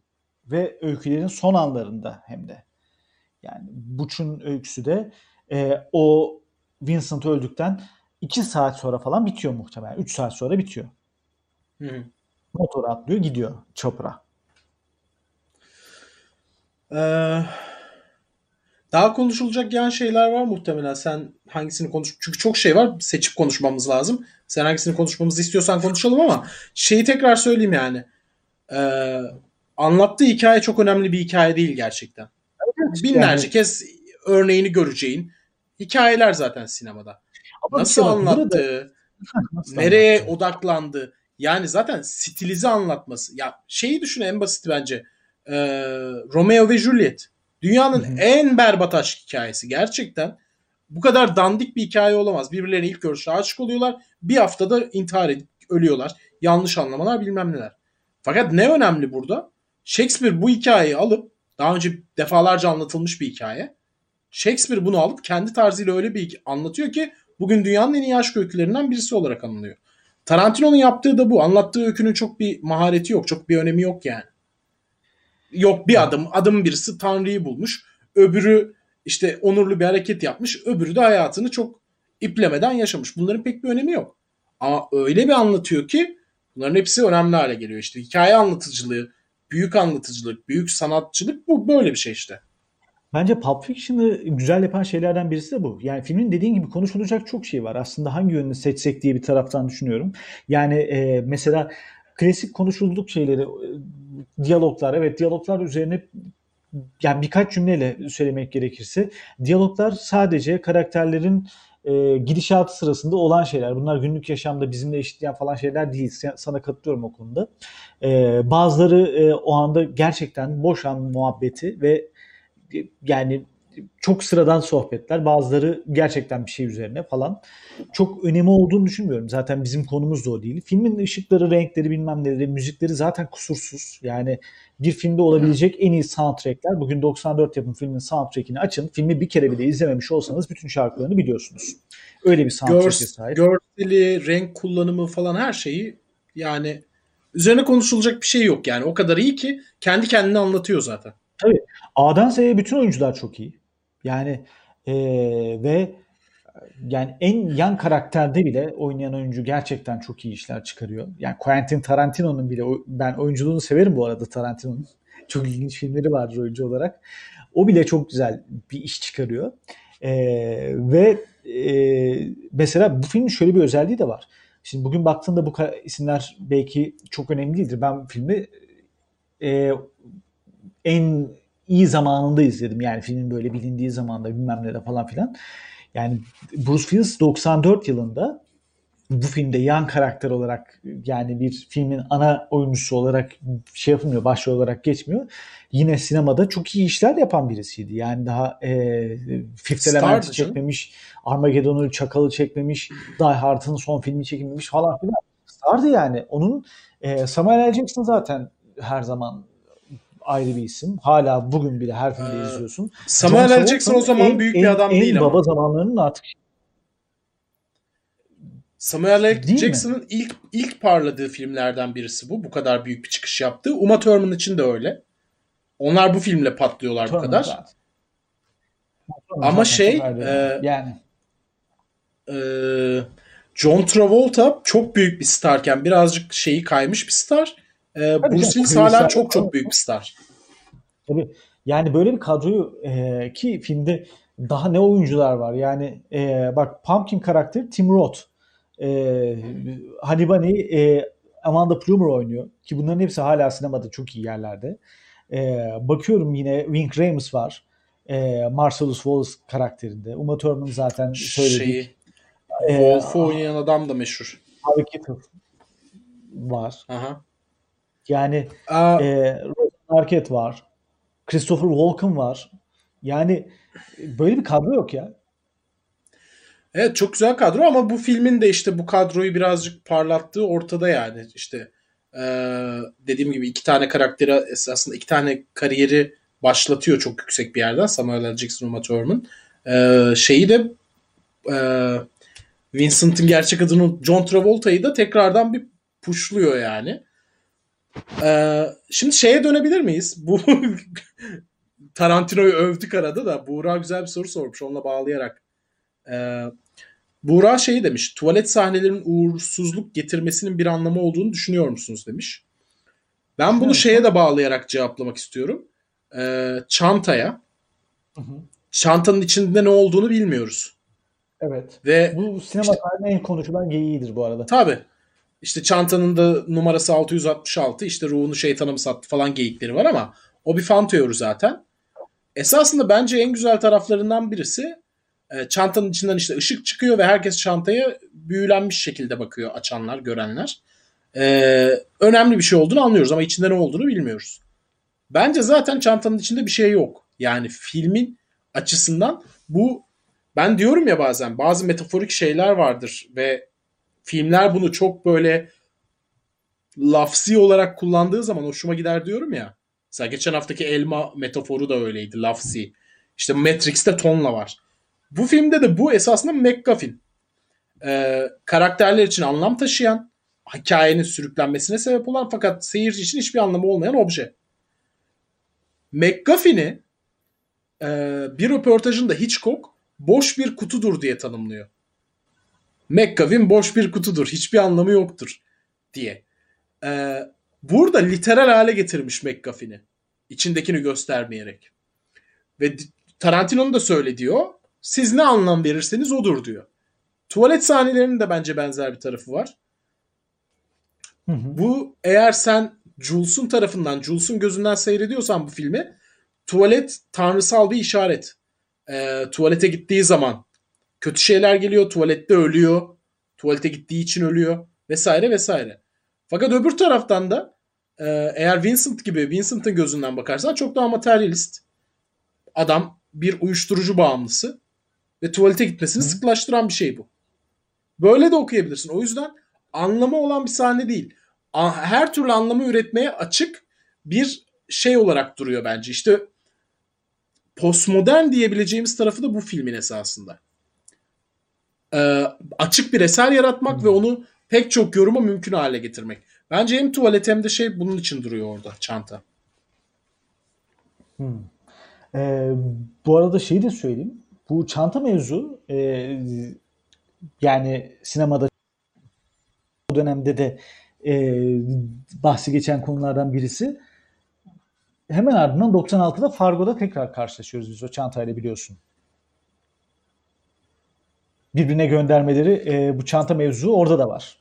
ve öykülerin son anlarında hem de. Yani Butch'un öyküsü de o Vincent öldükten 2 saat sonra falan bitiyor muhtemelen. 3 saat sonra bitiyor. Hı-hı. Motor atlıyor gidiyor Chopra. Daha konuşulacak yan şeyler var muhtemelen. Sen hangisini konuş? Çünkü çok şey var. Seçip konuşmamız lazım. Sen hangisini konuşmamızı istiyorsan konuşalım ama şeyi tekrar söyleyeyim yani. Anlattığı hikaye çok önemli bir hikaye değil gerçekten. Evet, binlerce yani kez örneğini göreceğin hikayeler zaten sinemada. Ama nasıl şey anlattı? Nasıl nereye anlattı? Odaklandı? Yani zaten stilize anlatması. Ya şeyi düşün en basit bence. Romeo ve Juliet. Dünyanın en berbat aşk hikayesi gerçekten. Bu kadar dandik bir hikaye olamaz. Birbirlerine ilk görüşte aşık oluyorlar. Bir haftada intihar edip ölüyorlar. Yanlış anlamalar bilmem neler. Fakat ne önemli burada? Shakespeare bu hikayeyi alıp daha önce defalarca anlatılmış bir hikaye. Shakespeare bunu alıp kendi tarzıyla öyle bir anlatıyor ki bugün dünyanın en iyi aşk öykülerinden birisi olarak anılıyor. Tarantino'nun yaptığı da bu. Anlattığı öykünün çok bir mahareti yok. Çok bir önemi yok yani. Yok bir adım birisi Tanrı'yı bulmuş. Öbürü işte onurlu bir hareket yapmış. Öbürü de hayatını çok iplemeden yaşamış. Bunların pek bir önemi yok. Ama öyle bir anlatıyor ki bunların hepsi önemli hale geliyor. İşte hikaye anlatıcılığı, büyük anlatıcılık, büyük sanatçılık bu böyle bir şey işte. Bence Pulp Fiction'ı güzel yapan şeylerden birisi de bu. Yani filmin dediğin gibi konuşulacak çok şey var. Aslında hangi yönünü seçsek diye bir taraftan düşünüyorum. Yani mesela klasik konuşulduk şeyleri, diyaloglar. Evet diyaloglar üzerine yani birkaç cümleyle söylemek gerekirse diyaloglar sadece karakterlerin gidişatı sırasında olan şeyler. Bunlar günlük yaşamda bizimle eşitleyen falan şeyler değil. Sana katılıyorum o konuda. Bazıları o anda gerçekten boş an muhabbeti ve yani çok sıradan sohbetler. Bazıları gerçekten bir şey üzerine falan. Çok önemi olduğunu düşünmüyorum. Zaten bizim konumuz da o değil. Filmin ışıkları, renkleri bilmem neleri, müzikleri zaten kusursuz. Yani bir filmde olabilecek en iyi soundtrackler. Bugün 94 yapım filmin soundtrackini açın. Filmi bir kere bile izlememiş olsanız bütün şarkılarını biliyorsunuz. Öyle bir soundtrack'e sahip. Görseli, renk kullanımı falan her şeyi yani üzerine konuşulacak bir şey yok. Yani o kadar iyi ki kendi kendine anlatıyor zaten. Tabii. A'dan Z'ye bütün oyuncular çok iyi. Yani ve yani en yan karakterde bile oynayan oyuncu gerçekten çok iyi işler çıkarıyor. Yani Quentin Tarantino'nun bile ben oyunculuğunu severim bu arada Tarantino'nun. Çok ilginç filmleri vardır oyuncu olarak. O bile çok güzel bir iş çıkarıyor. Ve mesela bu filmin şöyle bir özelliği de var. Şimdi bugün baktığında bu isimler belki çok önemli değildir. Ben filmi en iyi zamanında izledim. Yani filmin böyle bilindiği zamanda bilmem ne de falan filan. Yani Bruce Willis 94 yılında bu filmde yan karakter olarak, yani bir filmin ana oyuncusu olarak şey yapılmıyor, başrol olarak geçmiyor. Yine sinemada çok iyi işler yapan birisiydi. Yani daha Fifth Element'i çekmemiş, Armageddon'u, Çakal'ı çekmemiş, Die Hard'ın son filmi çekilmemiş falan filan. Stardı yani. Onun Samuel L. Jackson zaten her zaman ayrı bir isim. Hala bugün bile her filmde izliyorsun. Samuel L. Jackson o zaman büyük bir adam değil ama. En baba zamanlarının artık. Samuel L. Jackson'ın ilk parladığı filmlerden birisi bu. Bu kadar büyük bir çıkış yaptı. Uma Thurman için de öyle. Onlar bu filmle patlıyorlar Thurman bu kadar. Zaten. Ama yani John Travolta çok büyük bir starken birazcık şeyi kaymış bir star. Bruce Willis hala çok büyük bir star. Tabii. Yani böyle bir kadroyu ki filmde daha ne oyuncular var. Yani bak, Pumpkin karakteri Tim Roth. Honey Bunny, Amanda Plummer oynuyor ki bunların hepsi hala sinemada çok iyi yerlerde. Bakıyorum yine Ving Rhames var, Marcellus Wallace karakterinde. Uma Thurman zaten söyledik. Wolf'u oynayan adam da meşhur. Harvey Keitel var. Aha. Yani Robert Marquette var. Christopher Walken var. Yani böyle bir kadro yok ya. Evet, çok güzel kadro ama bu filmin de işte bu kadroyu birazcık parlattığı ortada yani. İşte dediğim gibi iki tane karakteri, aslında iki tane kariyeri başlatıyor çok yüksek bir yerden. Samuel L. Jackson, Uma Thurman. Vincent'ın gerçek adını, John Travolta'yı da tekrardan bir pushluyor yani. Şimdi şeye dönebilir miyiz? Bu Tarantino'yu övdük arada da. Buğra güzel bir soru sormuş onunla bağlayarak. Buğra demiş, tuvalet sahnelerinin uğursuzluk getirmesinin bir anlamı olduğunu düşünüyor musunuz demiş. Ben bunu de bağlayarak cevaplamak istiyorum. Çantaya. Hı-hı. Çantanın içinde ne olduğunu bilmiyoruz. Evet. Ve bu sinema tarihinin en konuşulan geyiğidir bu arada. Tabii. İşte çantanın da numarası 666, işte ruhunu şeytana mı sattı falan geyikleri var ama o bir fan teori zaten. Esasında bence en güzel taraflarından birisi, çantanın içinden işte ışık çıkıyor ve herkes çantaya büyülenmiş şekilde bakıyor, açanlar, görenler. Önemli bir şey olduğunu anlıyoruz ama içinde ne olduğunu bilmiyoruz. Bence zaten çantanın içinde bir şey yok. Yani filmin açısından bu, ben diyorum ya bazen bazı metaforik şeyler vardır ve filmler bunu çok böyle lafsi olarak kullandığı zaman hoşuma gider diyorum ya. Mesela geçen haftaki elma metaforu da öyleydi, lafsi. İşte Matrix'te tonla var. Bu filmde de bu esasında MacGuffin. Karakterler için anlam taşıyan, hikayenin sürüklenmesine sebep olan fakat seyirci için hiçbir anlamı olmayan obje. MacGuffin'i bir röportajında Hitchcock boş bir kutudur diye tanımlıyor. MacGuffin boş bir kutudur, hiçbir anlamı yoktur diye. Burada literal hale getirmiş MacGuffin'i, içindekini göstermeyerek. Ve Tarantino'nun da söyle diyor, siz ne anlam verirseniz odur diyor. Tuvalet sahnelerinin de bence benzer bir tarafı var. Hı hı. Bu, eğer sen Jules'un tarafından, Jules'un gözünden seyrediyorsan bu filmi, tuvalet tanrısal bir işaret. Tuvalete gittiği zaman kötü şeyler geliyor, tuvalette ölüyor, tuvalete gittiği için ölüyor vesaire vesaire. Fakat öbür taraftan da eğer Vincent gibi, Vincent'ın gözünden bakarsan çok daha materyalist. Adam bir uyuşturucu bağımlısı ve tuvalete gitmesini sıklaştıran bir şey bu. Böyle de okuyabilirsin. O yüzden anlamı olan bir sahne değil. Her türlü anlamı üretmeye açık bir şey olarak duruyor bence. İşte postmodern diyebileceğimiz tarafı da bu filmin esasında. Açık bir eser yaratmak ve onu pek çok yoruma mümkün hale getirmek. Bence hem tuvalet hem de bunun için duruyor orada, çanta. Bu arada de söyleyeyim. Bu çanta mevzu yani sinemada o dönemde de bahsi geçen konulardan birisi. Hemen ardından 96'da Fargo'da tekrar karşılaşıyoruz biz o çantayla, biliyorsun. Birbirine göndermeleri, bu çanta mevzu orada da var.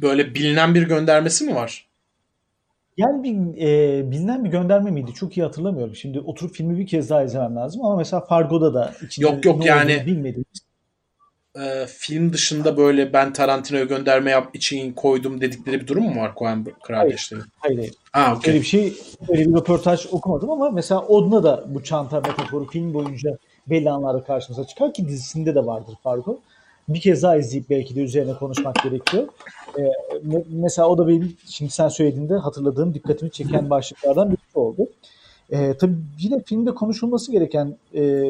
Böyle bilinen bir göndermesi mi var? Yani bilinen bir gönderme miydi? Çok iyi hatırlamıyorum. Şimdi oturup filmi bir kez daha izlemem lazım ama mesela Fargo'da da yok yani bilmediğimiz. Film dışında böyle ben Tarantino'ya gönderme için koydum dedikleri bir durum mu var Coen kardeşlerin? Hayır. Ha, okay. Öyle bir röportaj okumadım ama mesela Odin'e da bu çanta metaforu film boyunca belli anlarda karşımıza çıkar ki dizisinde de vardır Fargo. Bir kez daha izleyip belki de üzerine konuşmak gerekiyor. Mesela o da benim şimdi sen söylediğinde hatırladığım dikkatimi çeken başlıklardan birisi oldu. Tabii yine filmde konuşulması gereken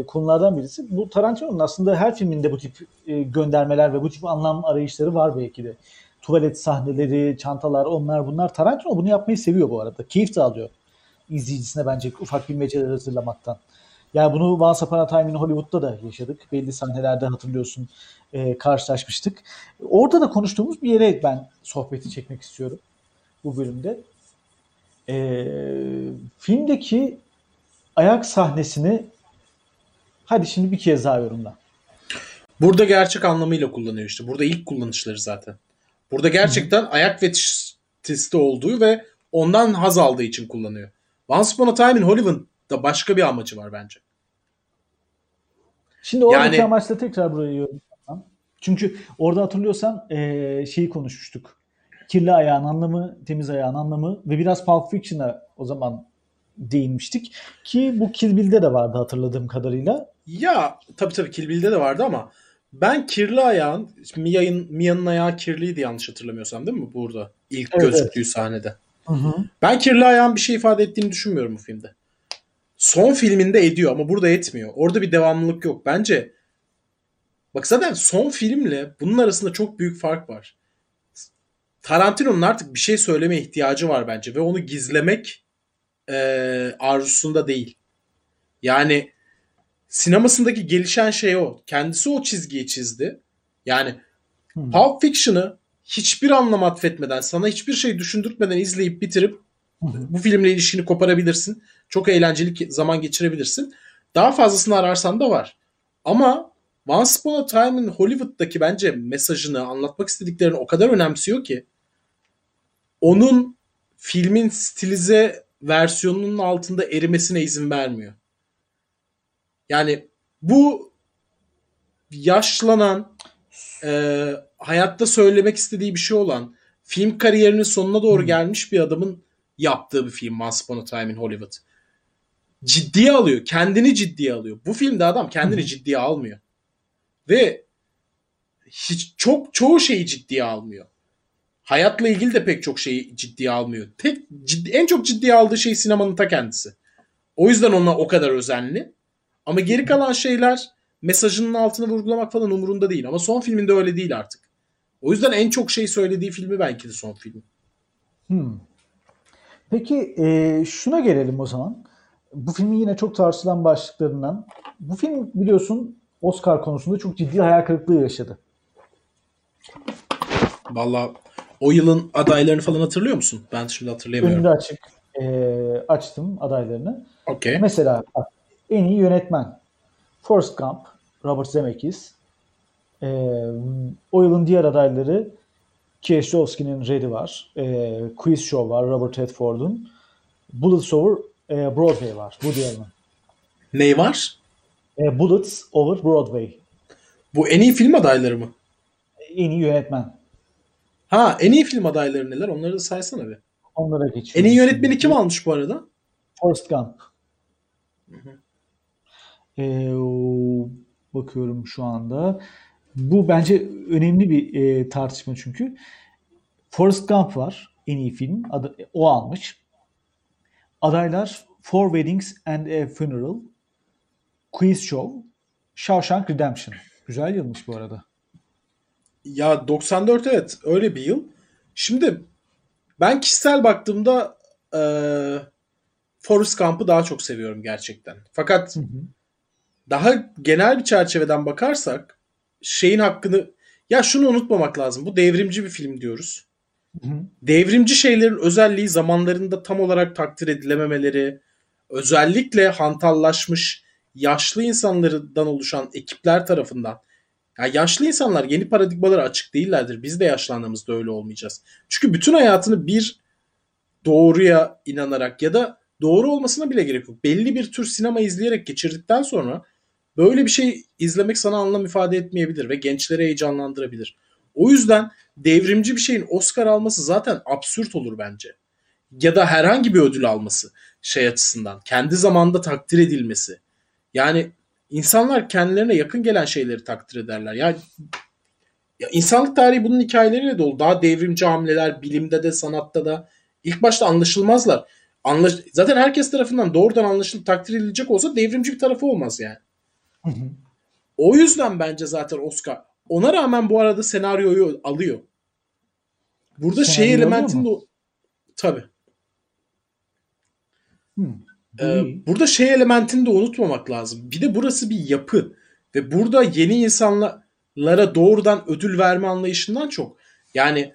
konulardan birisi. Bu Tarantino'nun aslında her filminde bu tip göndermeler ve bu tip anlam arayışları var belki de. Tuvalet sahneleri, çantalar, onlar bunlar. Tarantino bunu yapmayı seviyor bu arada. Keyif de alıyor izleyicisine bence ufak bilmeceler hazırlamaktan. Yani bunu Once Upon a Time in Hollywood'da da yaşadık. Belli sahnelerde hatırlıyorsun karşılaşmıştık. Orada da konuştuğumuz bir yere ben sohbeti çekmek istiyorum bu bölümde. Filmdeki ayak sahnesini hadi şimdi bir kez daha yorumla. Burada gerçek anlamıyla kullanıyor işte. Burada ilk kullanışları zaten. Burada gerçekten ayak fetişisti olduğu ve ondan haz aldığı için kullanıyor. Once Upon a Time in Hollywood'da başka bir amacı var bence. Şimdi oradaki amaçla tekrar burayı yorumlayacağım. Çünkü orada hatırlıyorsan şeyi konuşmuştuk. Kirli ayağın anlamı, temiz ayağın anlamı ve biraz Pulp Fiction'a o zaman değinmiştik. Ki bu Kill Bill'de de vardı hatırladığım kadarıyla. Ya tabii Kill Bill'de de vardı ama ben kirli ayağın, Mia'nın ayağı kirliydi yanlış hatırlamıyorsam değil mi burada? İlk gözüktüğü sahnede. Hı-hı. Ben kirli ayağın bir şey ifade ettiğini düşünmüyorum bu filmde. Son filminde ediyor ama burada etmiyor. Orada bir devamlılık yok. Bence bak zaten son filmle bunun arasında çok büyük fark var. Tarantino'nun artık bir şey söylemeye ihtiyacı var bence ve onu gizlemek arzusunda değil. Yani sinemasındaki gelişen şey o. Kendisi o çizgiyi çizdi. Yani Pulp Fiction'ı hiçbir anlam atfetmeden, sana hiçbir şey düşündürtmeden izleyip bitirip bu filmle ilişkini koparabilirsin. Çok eğlenceli zaman geçirebilirsin. Daha fazlasını ararsan da var. Ama Once Upon a Time in Hollywood'daki bence mesajını, anlatmak istediklerini o kadar önemsiyor ki onun filmin stilize versiyonunun altında erimesine izin vermiyor. Yani bu yaşlanan, hayatta söylemek istediği bir şey olan, film kariyerinin sonuna doğru gelmiş bir adamın yaptığı bir film Once Upon a Time in Hollywood. Ciddiye alıyor. Kendini ciddiye alıyor. Bu filmde adam kendini ciddiye almıyor. Ve hiç çoğu şeyi ciddiye almıyor. Hayatla ilgili de pek çok şeyi ciddiye almıyor. En çok ciddiye aldığı şey sinemanın ta kendisi. O yüzden ona o kadar özenli. Ama geri kalan şeyler mesajının altını vurgulamak falan umurunda değil. Ama son filminde öyle değil artık. O yüzden en çok şey söylediği filmi belki de son filmi. Peki şuna gelelim o zaman. Bu filmin yine çok tartışılan başlıklarından. Bu film biliyorsun Oscar konusunda çok ciddi hayal kırıklığı yaşadı. Vallahi o yılın adaylarını falan hatırlıyor musun? Ben şimdi hatırlayamıyorum. Önümde açık. Açtım adaylarını. Okay. Mesela en iyi yönetmen Forrest Gump, Robert Zemeckis. O yılın diğer adayları Kieślowski'nin Red'i var. Quiz Show var Robert Redford'un. Bullets Over Broadway var. Bu diğerinin. Ney var? Bullets Over Broadway. Bu en iyi film adayları mı? En iyi yönetmen. Ha, en iyi film adayları neler? Onları da saysana bir. Onlara geçiyorum. En iyi yönetmeni kim almış bu arada? Forrest Gump. Bakıyorum şu anda. Bu bence önemli bir tartışma çünkü. Forrest Gump var. En iyi film. O almış. Adaylar Four Weddings and a Funeral, Quiz Show, Shawshank Redemption. Güzel yılmış bu arada. Ya 94 evet. Öyle bir yıl. Şimdi ben kişisel baktığımda Forrest Gump'ı daha çok seviyorum gerçekten. Fakat daha genel bir çerçeveden bakarsak şeyin hakkını ya şunu unutmamak lazım. Bu devrimci bir film diyoruz. Devrimci şeylerin özelliği zamanlarında tam olarak takdir edilememeleri, özellikle hantallaşmış yaşlı insanlardan oluşan ekipler tarafından. Ya yaşlı insanlar yeni paradigmalara açık değillerdir. Biz de yaşlandığımızda öyle olmayacağız. Çünkü bütün hayatını bir doğruya inanarak ya da doğru olmasına bile gerek yok. Belli bir tür sinema izleyerek geçirdikten sonra böyle bir şey izlemek sana anlam ifade etmeyebilir ve gençlere heyecanlandırabilir. O yüzden devrimci bir şeyin Oscar alması zaten absürt olur bence. Ya da herhangi bir ödül alması şey açısından. Kendi zamanında takdir edilmesi. Yani insanlar kendilerine yakın gelen şeyleri takdir ederler. Yani ya insanlık tarihi bunun hikayeleriyle dolu. Daha devrimci hamleler bilimde de sanatta da ilk başta anlaşılmazlar. Zaten herkes tarafından doğrudan anlaşılıp takdir edilecek olsa devrimci bir tarafı olmaz yani. Hı hı. O yüzden bence zaten Oscar ona rağmen bu arada senaryoyu alıyor. Burada senaryo şey elementinde tabii. Burada şey elementini de unutmamak lazım. Bir de burası bir yapı ve burada yeni insanlara doğrudan ödül verme anlayışından çok. Yani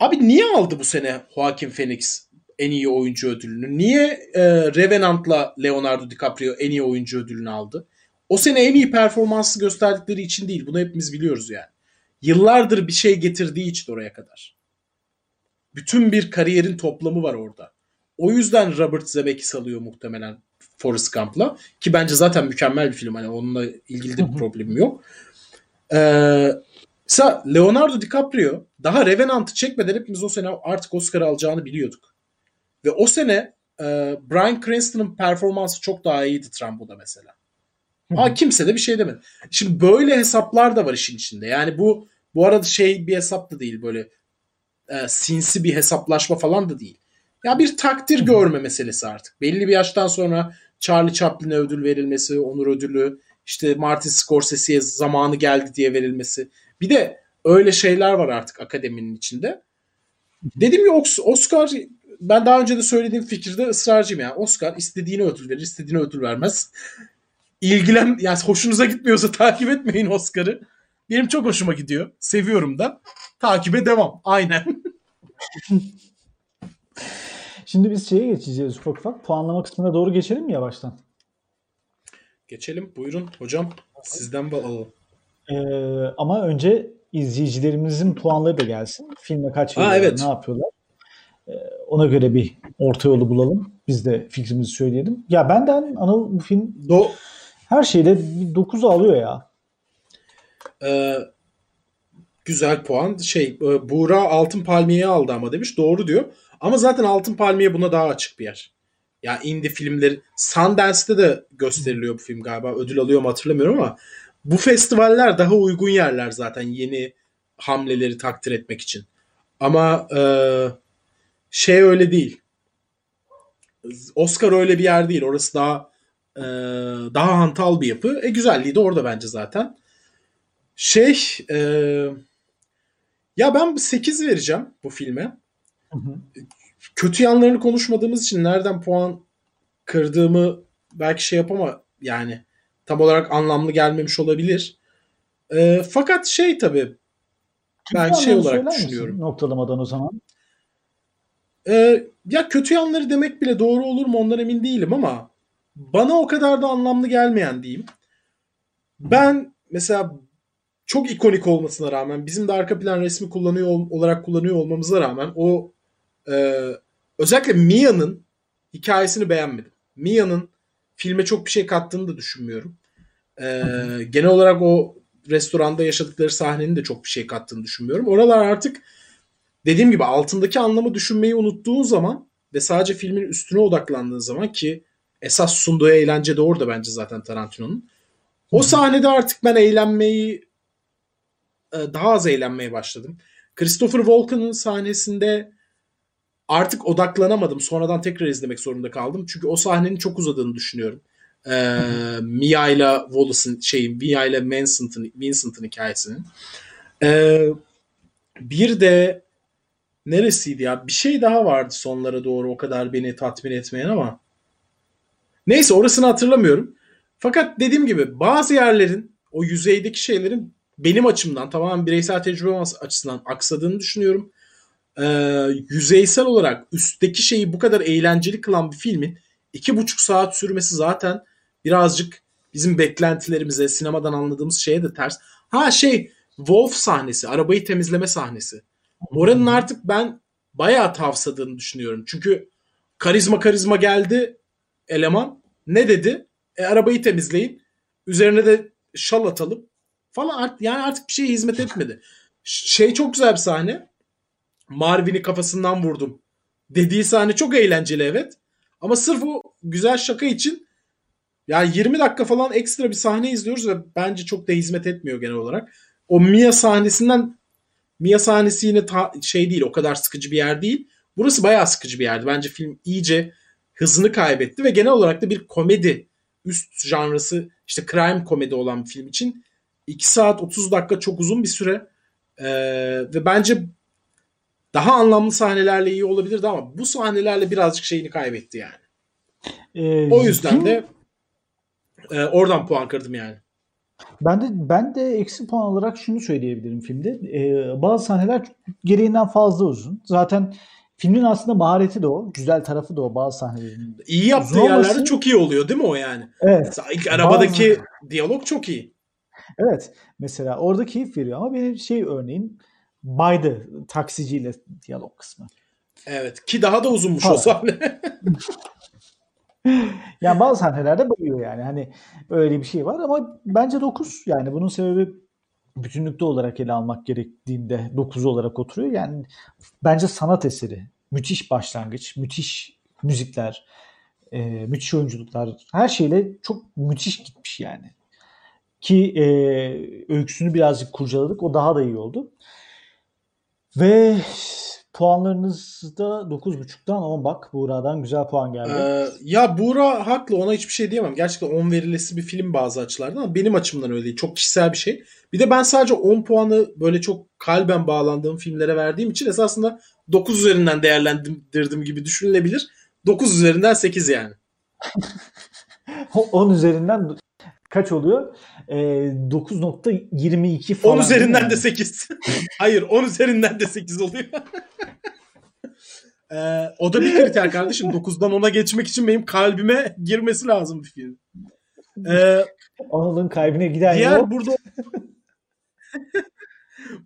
abi niye aldı bu sene Joaquin Phoenix en iyi oyuncu ödülünü? Niye Revenant'la Leonardo DiCaprio en iyi oyuncu ödülünü aldı? O sene en iyi performansı gösterdikleri için değil. Bunu hepimiz biliyoruz yani. Yıllardır bir şey getirdiği için oraya kadar. Bütün bir kariyerin toplamı var orada. O yüzden Robert Zemeckis alıyor muhtemelen Forrest Gump'la. Ki bence zaten mükemmel bir film. Hani onunla ilgili de bir problemim yok. Mesela Leonardo DiCaprio daha Revenant'ı çekmeden hepimiz o sene artık Oscar alacağını biliyorduk. Ve o sene Bryan Cranston'ın performansı çok daha iyiydi Trumbo'da mesela. Ha, kimse de bir şey demedi. Şimdi böyle hesaplar da var işin içinde. Yani bu arada şey bir hesap da değil böyle sinsi bir hesaplaşma falan da değil. Ya bir takdir görme meselesi artık. Belli bir yaştan sonra Charlie Chaplin'e ödül verilmesi, onur ödülü, işte Martin Scorsese'ye zamanı geldi diye verilmesi. Bir de öyle şeyler var artık akademinin içinde. Dediğim gibi Oscar, ben daha önce de söylediğim fikirde ısrarcıyım yani. Oscar istediğine ödül verir, istediğine ödül vermez. Yani hoşunuza gitmiyorsa takip etmeyin Oscar'ı. Benim çok hoşuma gidiyor. Seviyorum da. Takibe devam. Aynen. Şimdi biz şeye geçeceğiz ufak ufak. Puanlama kısmına doğru geçelim mi yavaştan? Geçelim. Buyurun hocam. Sizden alalım. Ama önce izleyicilerimizin puanları da gelsin. Filme kaç veriyorlar, evet. Ne yapıyorlar? Ona göre bir orta yolu bulalım. Biz de fikrimizi söyleyelim. Ya benden Anıl bu film her şeyde 9'u alıyor ya. Güzel puan. Buğra Altın Palmiye'yi aldı ama demiş. Doğru diyor. Ama zaten Altın Palmiye buna daha açık bir yer. Ya indie filmleri Sundance'te de gösteriliyor bu film galiba. Ödül alıyor mu hatırlamıyorum ama bu festivaller daha uygun yerler zaten yeni hamleleri takdir etmek için. Ama öyle değil. Oscar öyle bir yer değil. Orası daha hantal bir yapı. Güzelliği de orada bence zaten. Ya ben 8 vereceğim bu filme. Hı hı. Kötü yanlarını konuşmadığımız için nereden puan kırdığımı belki yapama yani tam olarak anlamlı gelmemiş olabilir. Fakat tabii ben olarak düşünüyorum. Noktalamadan o zaman. Ya kötü yanları demek bile doğru olur mu ondan emin değilim ama bana o kadar da anlamlı gelmeyen diyeyim. Ben mesela çok ikonik olmasına rağmen bizim de arka plan resmi kullanıyor olmamıza rağmen o özellikle Mia'nın hikayesini beğenmedim. Mia'nın filme çok bir şey kattığını da düşünmüyorum. Genel olarak o restoranda yaşadıkları sahnenin de çok bir şey kattığını düşünmüyorum. Oralar artık dediğim gibi altındaki anlamı düşünmeyi unuttuğun zaman ve sadece filmin üstüne odaklandığın zaman ki esas sunduğu eğlence de orada bence zaten Tarantino'nun. O sahnede artık ben daha az eğlenmeye başladım. Christopher Walken'ın sahnesinde artık odaklanamadım. Sonradan tekrar izlemek zorunda kaldım. Çünkü o sahnenin çok uzadığını düşünüyorum. Mia ile Wallace'ın Mia ile Vincent'ın hikayesinin. Bir de neresiydi ya? Bir şey daha vardı sonlara doğru o kadar beni tatmin etmeyen ama. Neyse orasını hatırlamıyorum. Fakat dediğim gibi bazı yerlerin o yüzeydeki şeylerin benim açımdan tamamen bireysel tecrübe açısından aksadığını düşünüyorum. Yüzeysel olarak üstteki şeyi bu kadar eğlenceli kılan bir filmin 2,5 saat sürmesi zaten birazcık bizim beklentilerimize, sinemadan anladığımız şeye de ters. Wolf sahnesi, arabayı temizleme sahnesi. Oranın artık ben bayağı tavsadığını düşünüyorum. Çünkü karizma geldi eleman. Ne dedi? Arabayı temizleyin. Üzerine de şal atalım falan. Yani artık bir şeye hizmet etmedi. Çok güzel bir sahne. Marvin'i kafasından vurdum dediği sahne çok eğlenceli, evet. Ama sırf o güzel şaka için yani 20 dakika falan ekstra bir sahne izliyoruz ve bence çok da hizmet etmiyor genel olarak. O Mia sahnesi yine değil, o kadar sıkıcı bir yer değil. Burası bayağı sıkıcı bir yerdi. Bence film iyice hızını kaybetti ve genel olarak da bir komedi üst janrası, işte crime komedi olan bir film için 2 saat 30 dakika çok uzun bir süre ve bence daha anlamlı sahnelerle iyi olabilirdi ama bu sahnelerle birazcık şeyini kaybetti yani. O yüzden de oradan puan kırdım yani. Ben de eksi puan olarak şunu söyleyebilirim filmde. Bazı sahneler gereğinden fazla uzun. Zaten filmin aslında mahareti de o. Güzel tarafı da o bazı sahnelerin. İyi yaptığı yerlerde çok iyi oluyor değil mi o yani? Evet. İlk arabadaki diyalog çok iyi. Evet. Mesela orada keyif veriyor ama benim örneğin Baydı taksiciyle diyalog kısmı. Evet. Ki daha da uzunmuş o sahne. Yani bazı sahnelerde bayıyor yani. Hani öyle bir şey var ama bence 9. Yani bunun sebebi bütünlükte olarak ele almak gerektiğinde 9 olarak oturuyor. Yani bence sanat eseri. Müthiş başlangıç, müthiş müzikler, müthiş oyunculuklar, her şeyle çok müthiş gitmiş yani. Ki öyküsünü birazcık kurcaladık. O daha da iyi oldu. Ve puanlarınız da 9.5'dan 10, bak Buğra'dan güzel puan geldi. Ya Buğra haklı, ona hiçbir şey diyemem. Gerçekten 10 verilesi bir film bazı açılardan ama benim açımdan öyle değil. Çok kişisel bir şey. Bir de ben sadece 10 puanı böyle çok kalben bağlandığım filmlere verdiğim için esasında 9 üzerinden değerlendirdim gibi düşünülebilir. 9 üzerinden 8 yani. 10 üzerinden kaç oluyor? 9.22 falan. 10 üzerinden de 8. Hayır, 10 üzerinden de 8 oluyor. O da bir kriter kardeşim. 9'dan 10'a geçmek için benim kalbime girmesi lazım bir film. Anıl'ın kalbine giden yok.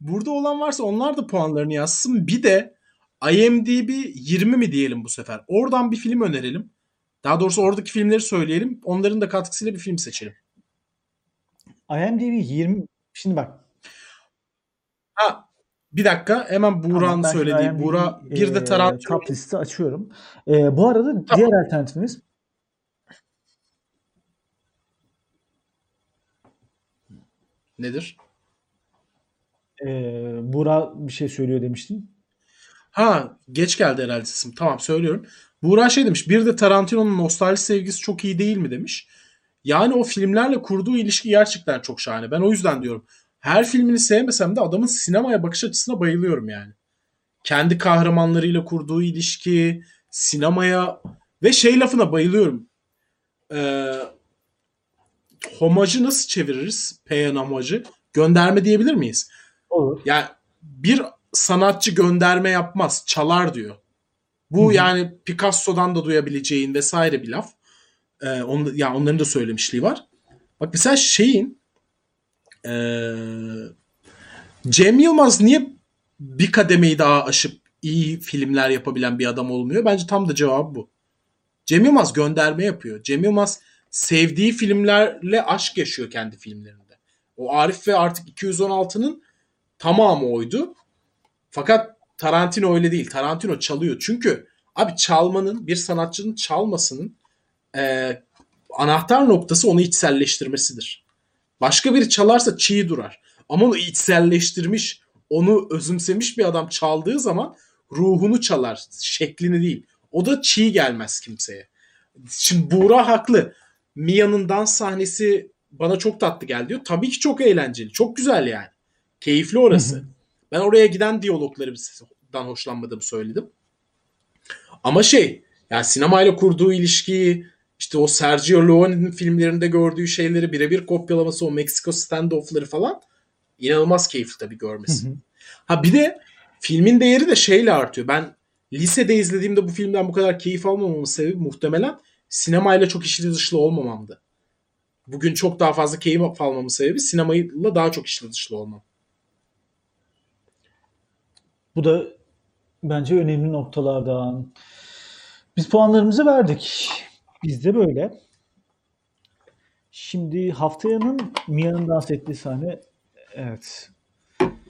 Burada olan varsa onlar da puanlarını yazsın. Bir de IMDb 20 mi diyelim bu sefer? Oradan bir film önerelim. Daha doğrusu oradaki filmleri söyleyelim. Onların da katkısıyla bir film seçelim. IMDb 20. Şimdi bak. Bir dakika. Hemen Buğra'nın söylediği. IMDb, Buğra bir de Tarantino. Top listi açıyorum. Bu arada diğer alternatifimiz. Nedir? Buğra bir şey söylüyor demiştin. Geç geldi herhalde sesim. Tamam, söylüyorum. Buğra demiş. Bir de Tarantino'nun nostalji sevgisi çok iyi değil mi demiş. Yani o filmlerle kurduğu ilişki gerçekten çok şahane. Ben o yüzden diyorum. Her filmini sevmesem de adamın sinemaya bakış açısına bayılıyorum yani. Kendi kahramanlarıyla kurduğu ilişki, sinemaya ve lafına bayılıyorum. Homajı nasıl çeviririz? Payen homajı. Gönderme diyebilir miyiz? Olur. Yani bir sanatçı gönderme yapmaz. Çalar diyor. Bu yani Picasso'dan da duyabileceğin vesaire bir laf. Onların da söylemişliği var. Bak mesela Cem Yılmaz niye bir kademeyi daha aşıp iyi filmler yapabilen bir adam olmuyor? Bence tam da cevabı bu. Cem Yılmaz gönderme yapıyor. Cem Yılmaz sevdiği filmlerle aşk yaşıyor kendi filmlerinde. O Arif ve artık 216'nın tamamı oydu. Fakat Tarantino öyle değil. Tarantino çalıyor. Çünkü abi çalmanın, bir sanatçının çalmasının anahtar noktası onu içselleştirmesidir. Başka biri çalarsa çiğ durar. Ama onu içselleştirmiş, onu özümsemiş bir adam çaldığı zaman ruhunu çalar, şeklini değil. O da çiğ gelmez kimseye. Şimdi Buğra haklı. Mia'nın dans sahnesi bana çok tatlı geldi diyor. Tabii ki çok eğlenceli. Çok güzel yani. Keyifli orası. Ben oraya giden diyaloglardan hoşlanmadığımı söyledim. Ama yani sinemayla kurduğu ilişkiyi, işte o Sergio Leone'nin filmlerinde gördüğü şeyleri birebir kopyalaması, o Meksika standoffları falan inanılmaz keyifli tabii görmesi. Bir de filmin değeri de artıyor. Ben lisede izlediğimde bu filmden bu kadar keyif almamamın sebebi muhtemelen sinemayla çok içli dışlı olmamamdı. Bugün çok daha fazla keyif almamın sebebi sinemayla daha çok içli dışlı olmam. Bu da Bence önemli noktalardan. Biz puanlarımızı verdik. Biz de böyle. Şimdi haftayanın Mia'nın dans ettiği sahne. Evet.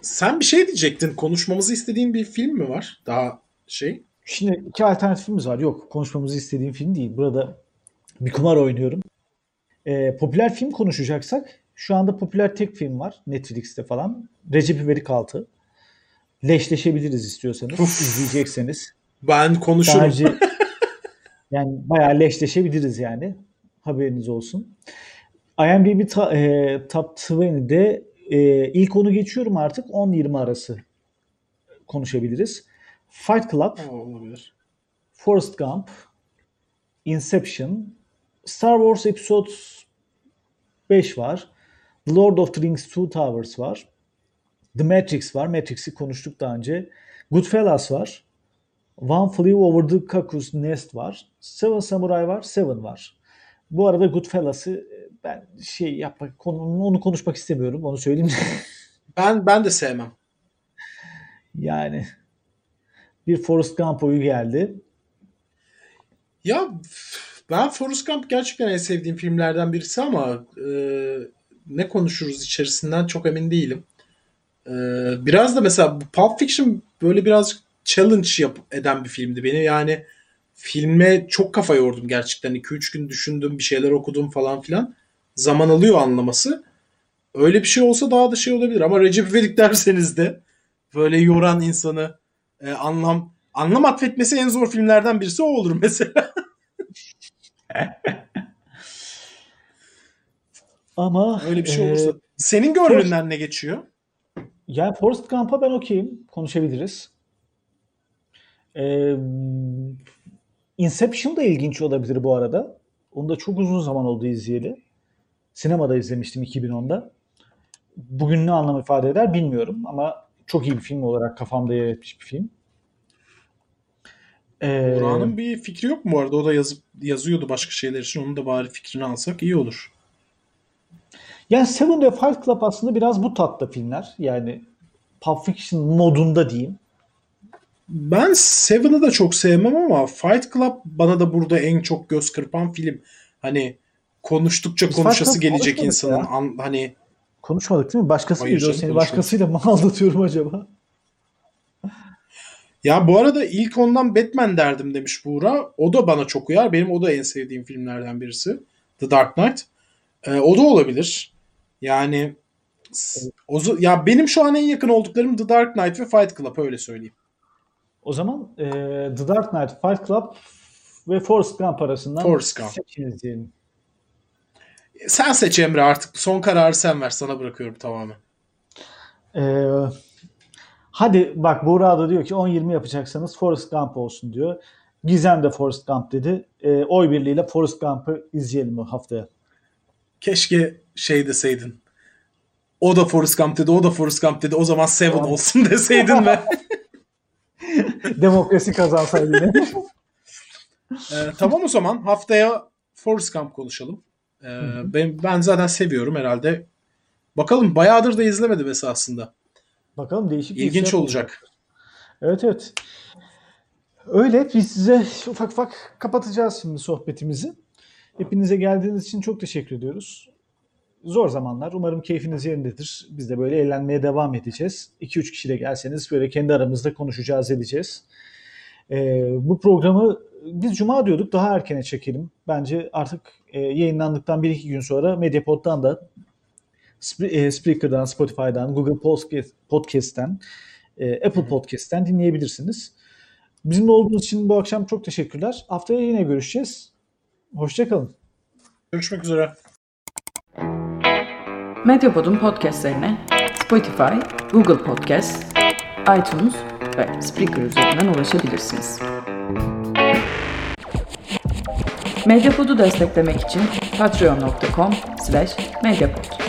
Sen bir şey diyecektin. Konuşmamızı istediğin bir film mi var? Daha şey. Şimdi iki alternatifimiz var. Yok, konuşmamızı istediğim film değil. Burada bir kumar oynuyorum. Popüler film konuşacaksak şu anda popüler tek film var. Netflix'te falan. Recep İvedik 6. Leşleşebiliriz istiyorsanız. Uf, izleyecekseniz. Ben konuşurum. Sadece, yani bayağı leşleşebiliriz yani. Haberiniz olsun. IMDb Top 20'de ilk 10'u geçiyorum artık. 10-20 arası konuşabiliriz. Fight Club. Olabilir. Forrest Gump. Inception. Star Wars Episode 5 var. The Lord of the Rings Two Towers var. The Matrix var. Matrix'i konuştuk daha önce. Goodfellas var. One Flew Over the Cuckoo's Nest var. Seven Samurai var. Seven var. Bu arada Goodfellas'ı ben onu konuşmak istemiyorum. Onu söyleyeyim. Ben de sevmem. Yani bir Forrest Gump oyu geldi. Ya ben Forrest Gump gerçekten en sevdiğim filmlerden birisi ama ne konuşuruz içerisinden çok emin değilim. Biraz da mesela Pulp Fiction böyle birazcık challenge eden bir filmdi beni. Yani filme çok kafa yordum gerçekten. 2-3 gün düşündüm, bir şeyler okudum falan filan. Zaman alıyor anlaması. Öyle bir şey olsa daha da şey olabilir. Ama Recep İvedik derseniz de böyle yoran insanı anlam atfetmesi en zor filmlerden birisi o olur mesela. Ama öyle bir şey olursa. Senin görünümden ne geçiyor? Yani Forrest Gump'a ben okeyim. Konuşabiliriz. Inception da ilginç olabilir bu arada. Onu da çok uzun zaman oldu izleyeli. Sinemada izlemiştim 2010'da. Bugün ne anlam ifade eder bilmiyorum ama çok iyi bir film olarak kafamda yer etmiş bir film. Burak'ın bir fikri yok mu bu arada? O da yazıyordu başka şeyler için. Onun da bari fikrini alsak iyi olur. Yani Seven ve Fight Club aslında biraz bu tatta filmler. Yani Pulp Fiction modunda diyeyim. Ben Seven'ı da çok sevmem ama Fight Club bana da burada en çok göz kırpan film. Hani konuştukça konuşası gelecek insanın. Hani konuşmadık değil mi? Başkasıyla seni başkasıyla mı aldatıyorum acaba? Ya bu arada ilk ondan Batman derdim demiş Buğra. O da bana çok uyar. Benim o da en sevdiğim filmlerden birisi. The Dark Knight. O da olabilir. Yani ya benim şu an en yakın olduklarım The Dark Knight ve Fight Club, öyle söyleyeyim. O zaman The Dark Knight, Fight Club ve Forrest Gump arasından seçiniz diyelim. Sen seç Emre artık. Son kararı sen ver. Sana bırakıyorum tamamen. Hadi bak Buğra da diyor ki 10-20 yapacaksanız Forrest Gump olsun diyor. Gizem de Forrest Gump dedi. Oy birliğiyle Forrest Gump'ı izleyelim o haftaya. Keşke şey deseydin. O da Forrest Gump dedi, o da Forrest Gump dedi. O zaman Seven olsun deseydin be. Demokrasi kazansaydı yine. Tamam o zaman haftaya Forrest Gump konuşalım. Ben zaten seviyorum herhalde. Bakalım bayağıdır da izlemedim esasında. Bakalım değişik. İlginç olacak. Evet. Öyle biz size ufak ufak kapatacağız şimdi sohbetimizi. Hepinize geldiğiniz için çok teşekkür ediyoruz. Zor zamanlar. Umarım keyfiniz yerindedir. Biz de böyle eğlenmeye devam edeceğiz. 2-3 kişiyle gelseniz böyle kendi aramızda konuşacağız, edeceğiz. Bu programı biz Cuma diyorduk. Daha erkene çekelim. Bence artık yayınlandıktan 1-2 gün sonra Medyapod'dan da Spreaker'dan, Spotify'dan, Google Podcast'ten, Apple Podcast'ten dinleyebilirsiniz. Bizimle olduğunuz için bu akşam çok teşekkürler. Haftaya yine görüşeceğiz. Hoşçakalın. Görüşmek üzere. Medyapod'un podcastlerine Spotify, Google Podcast, iTunes ve Spreaker üzerinden ulaşabilirsiniz. Medyapod'u desteklemek için patreon.com/medyapod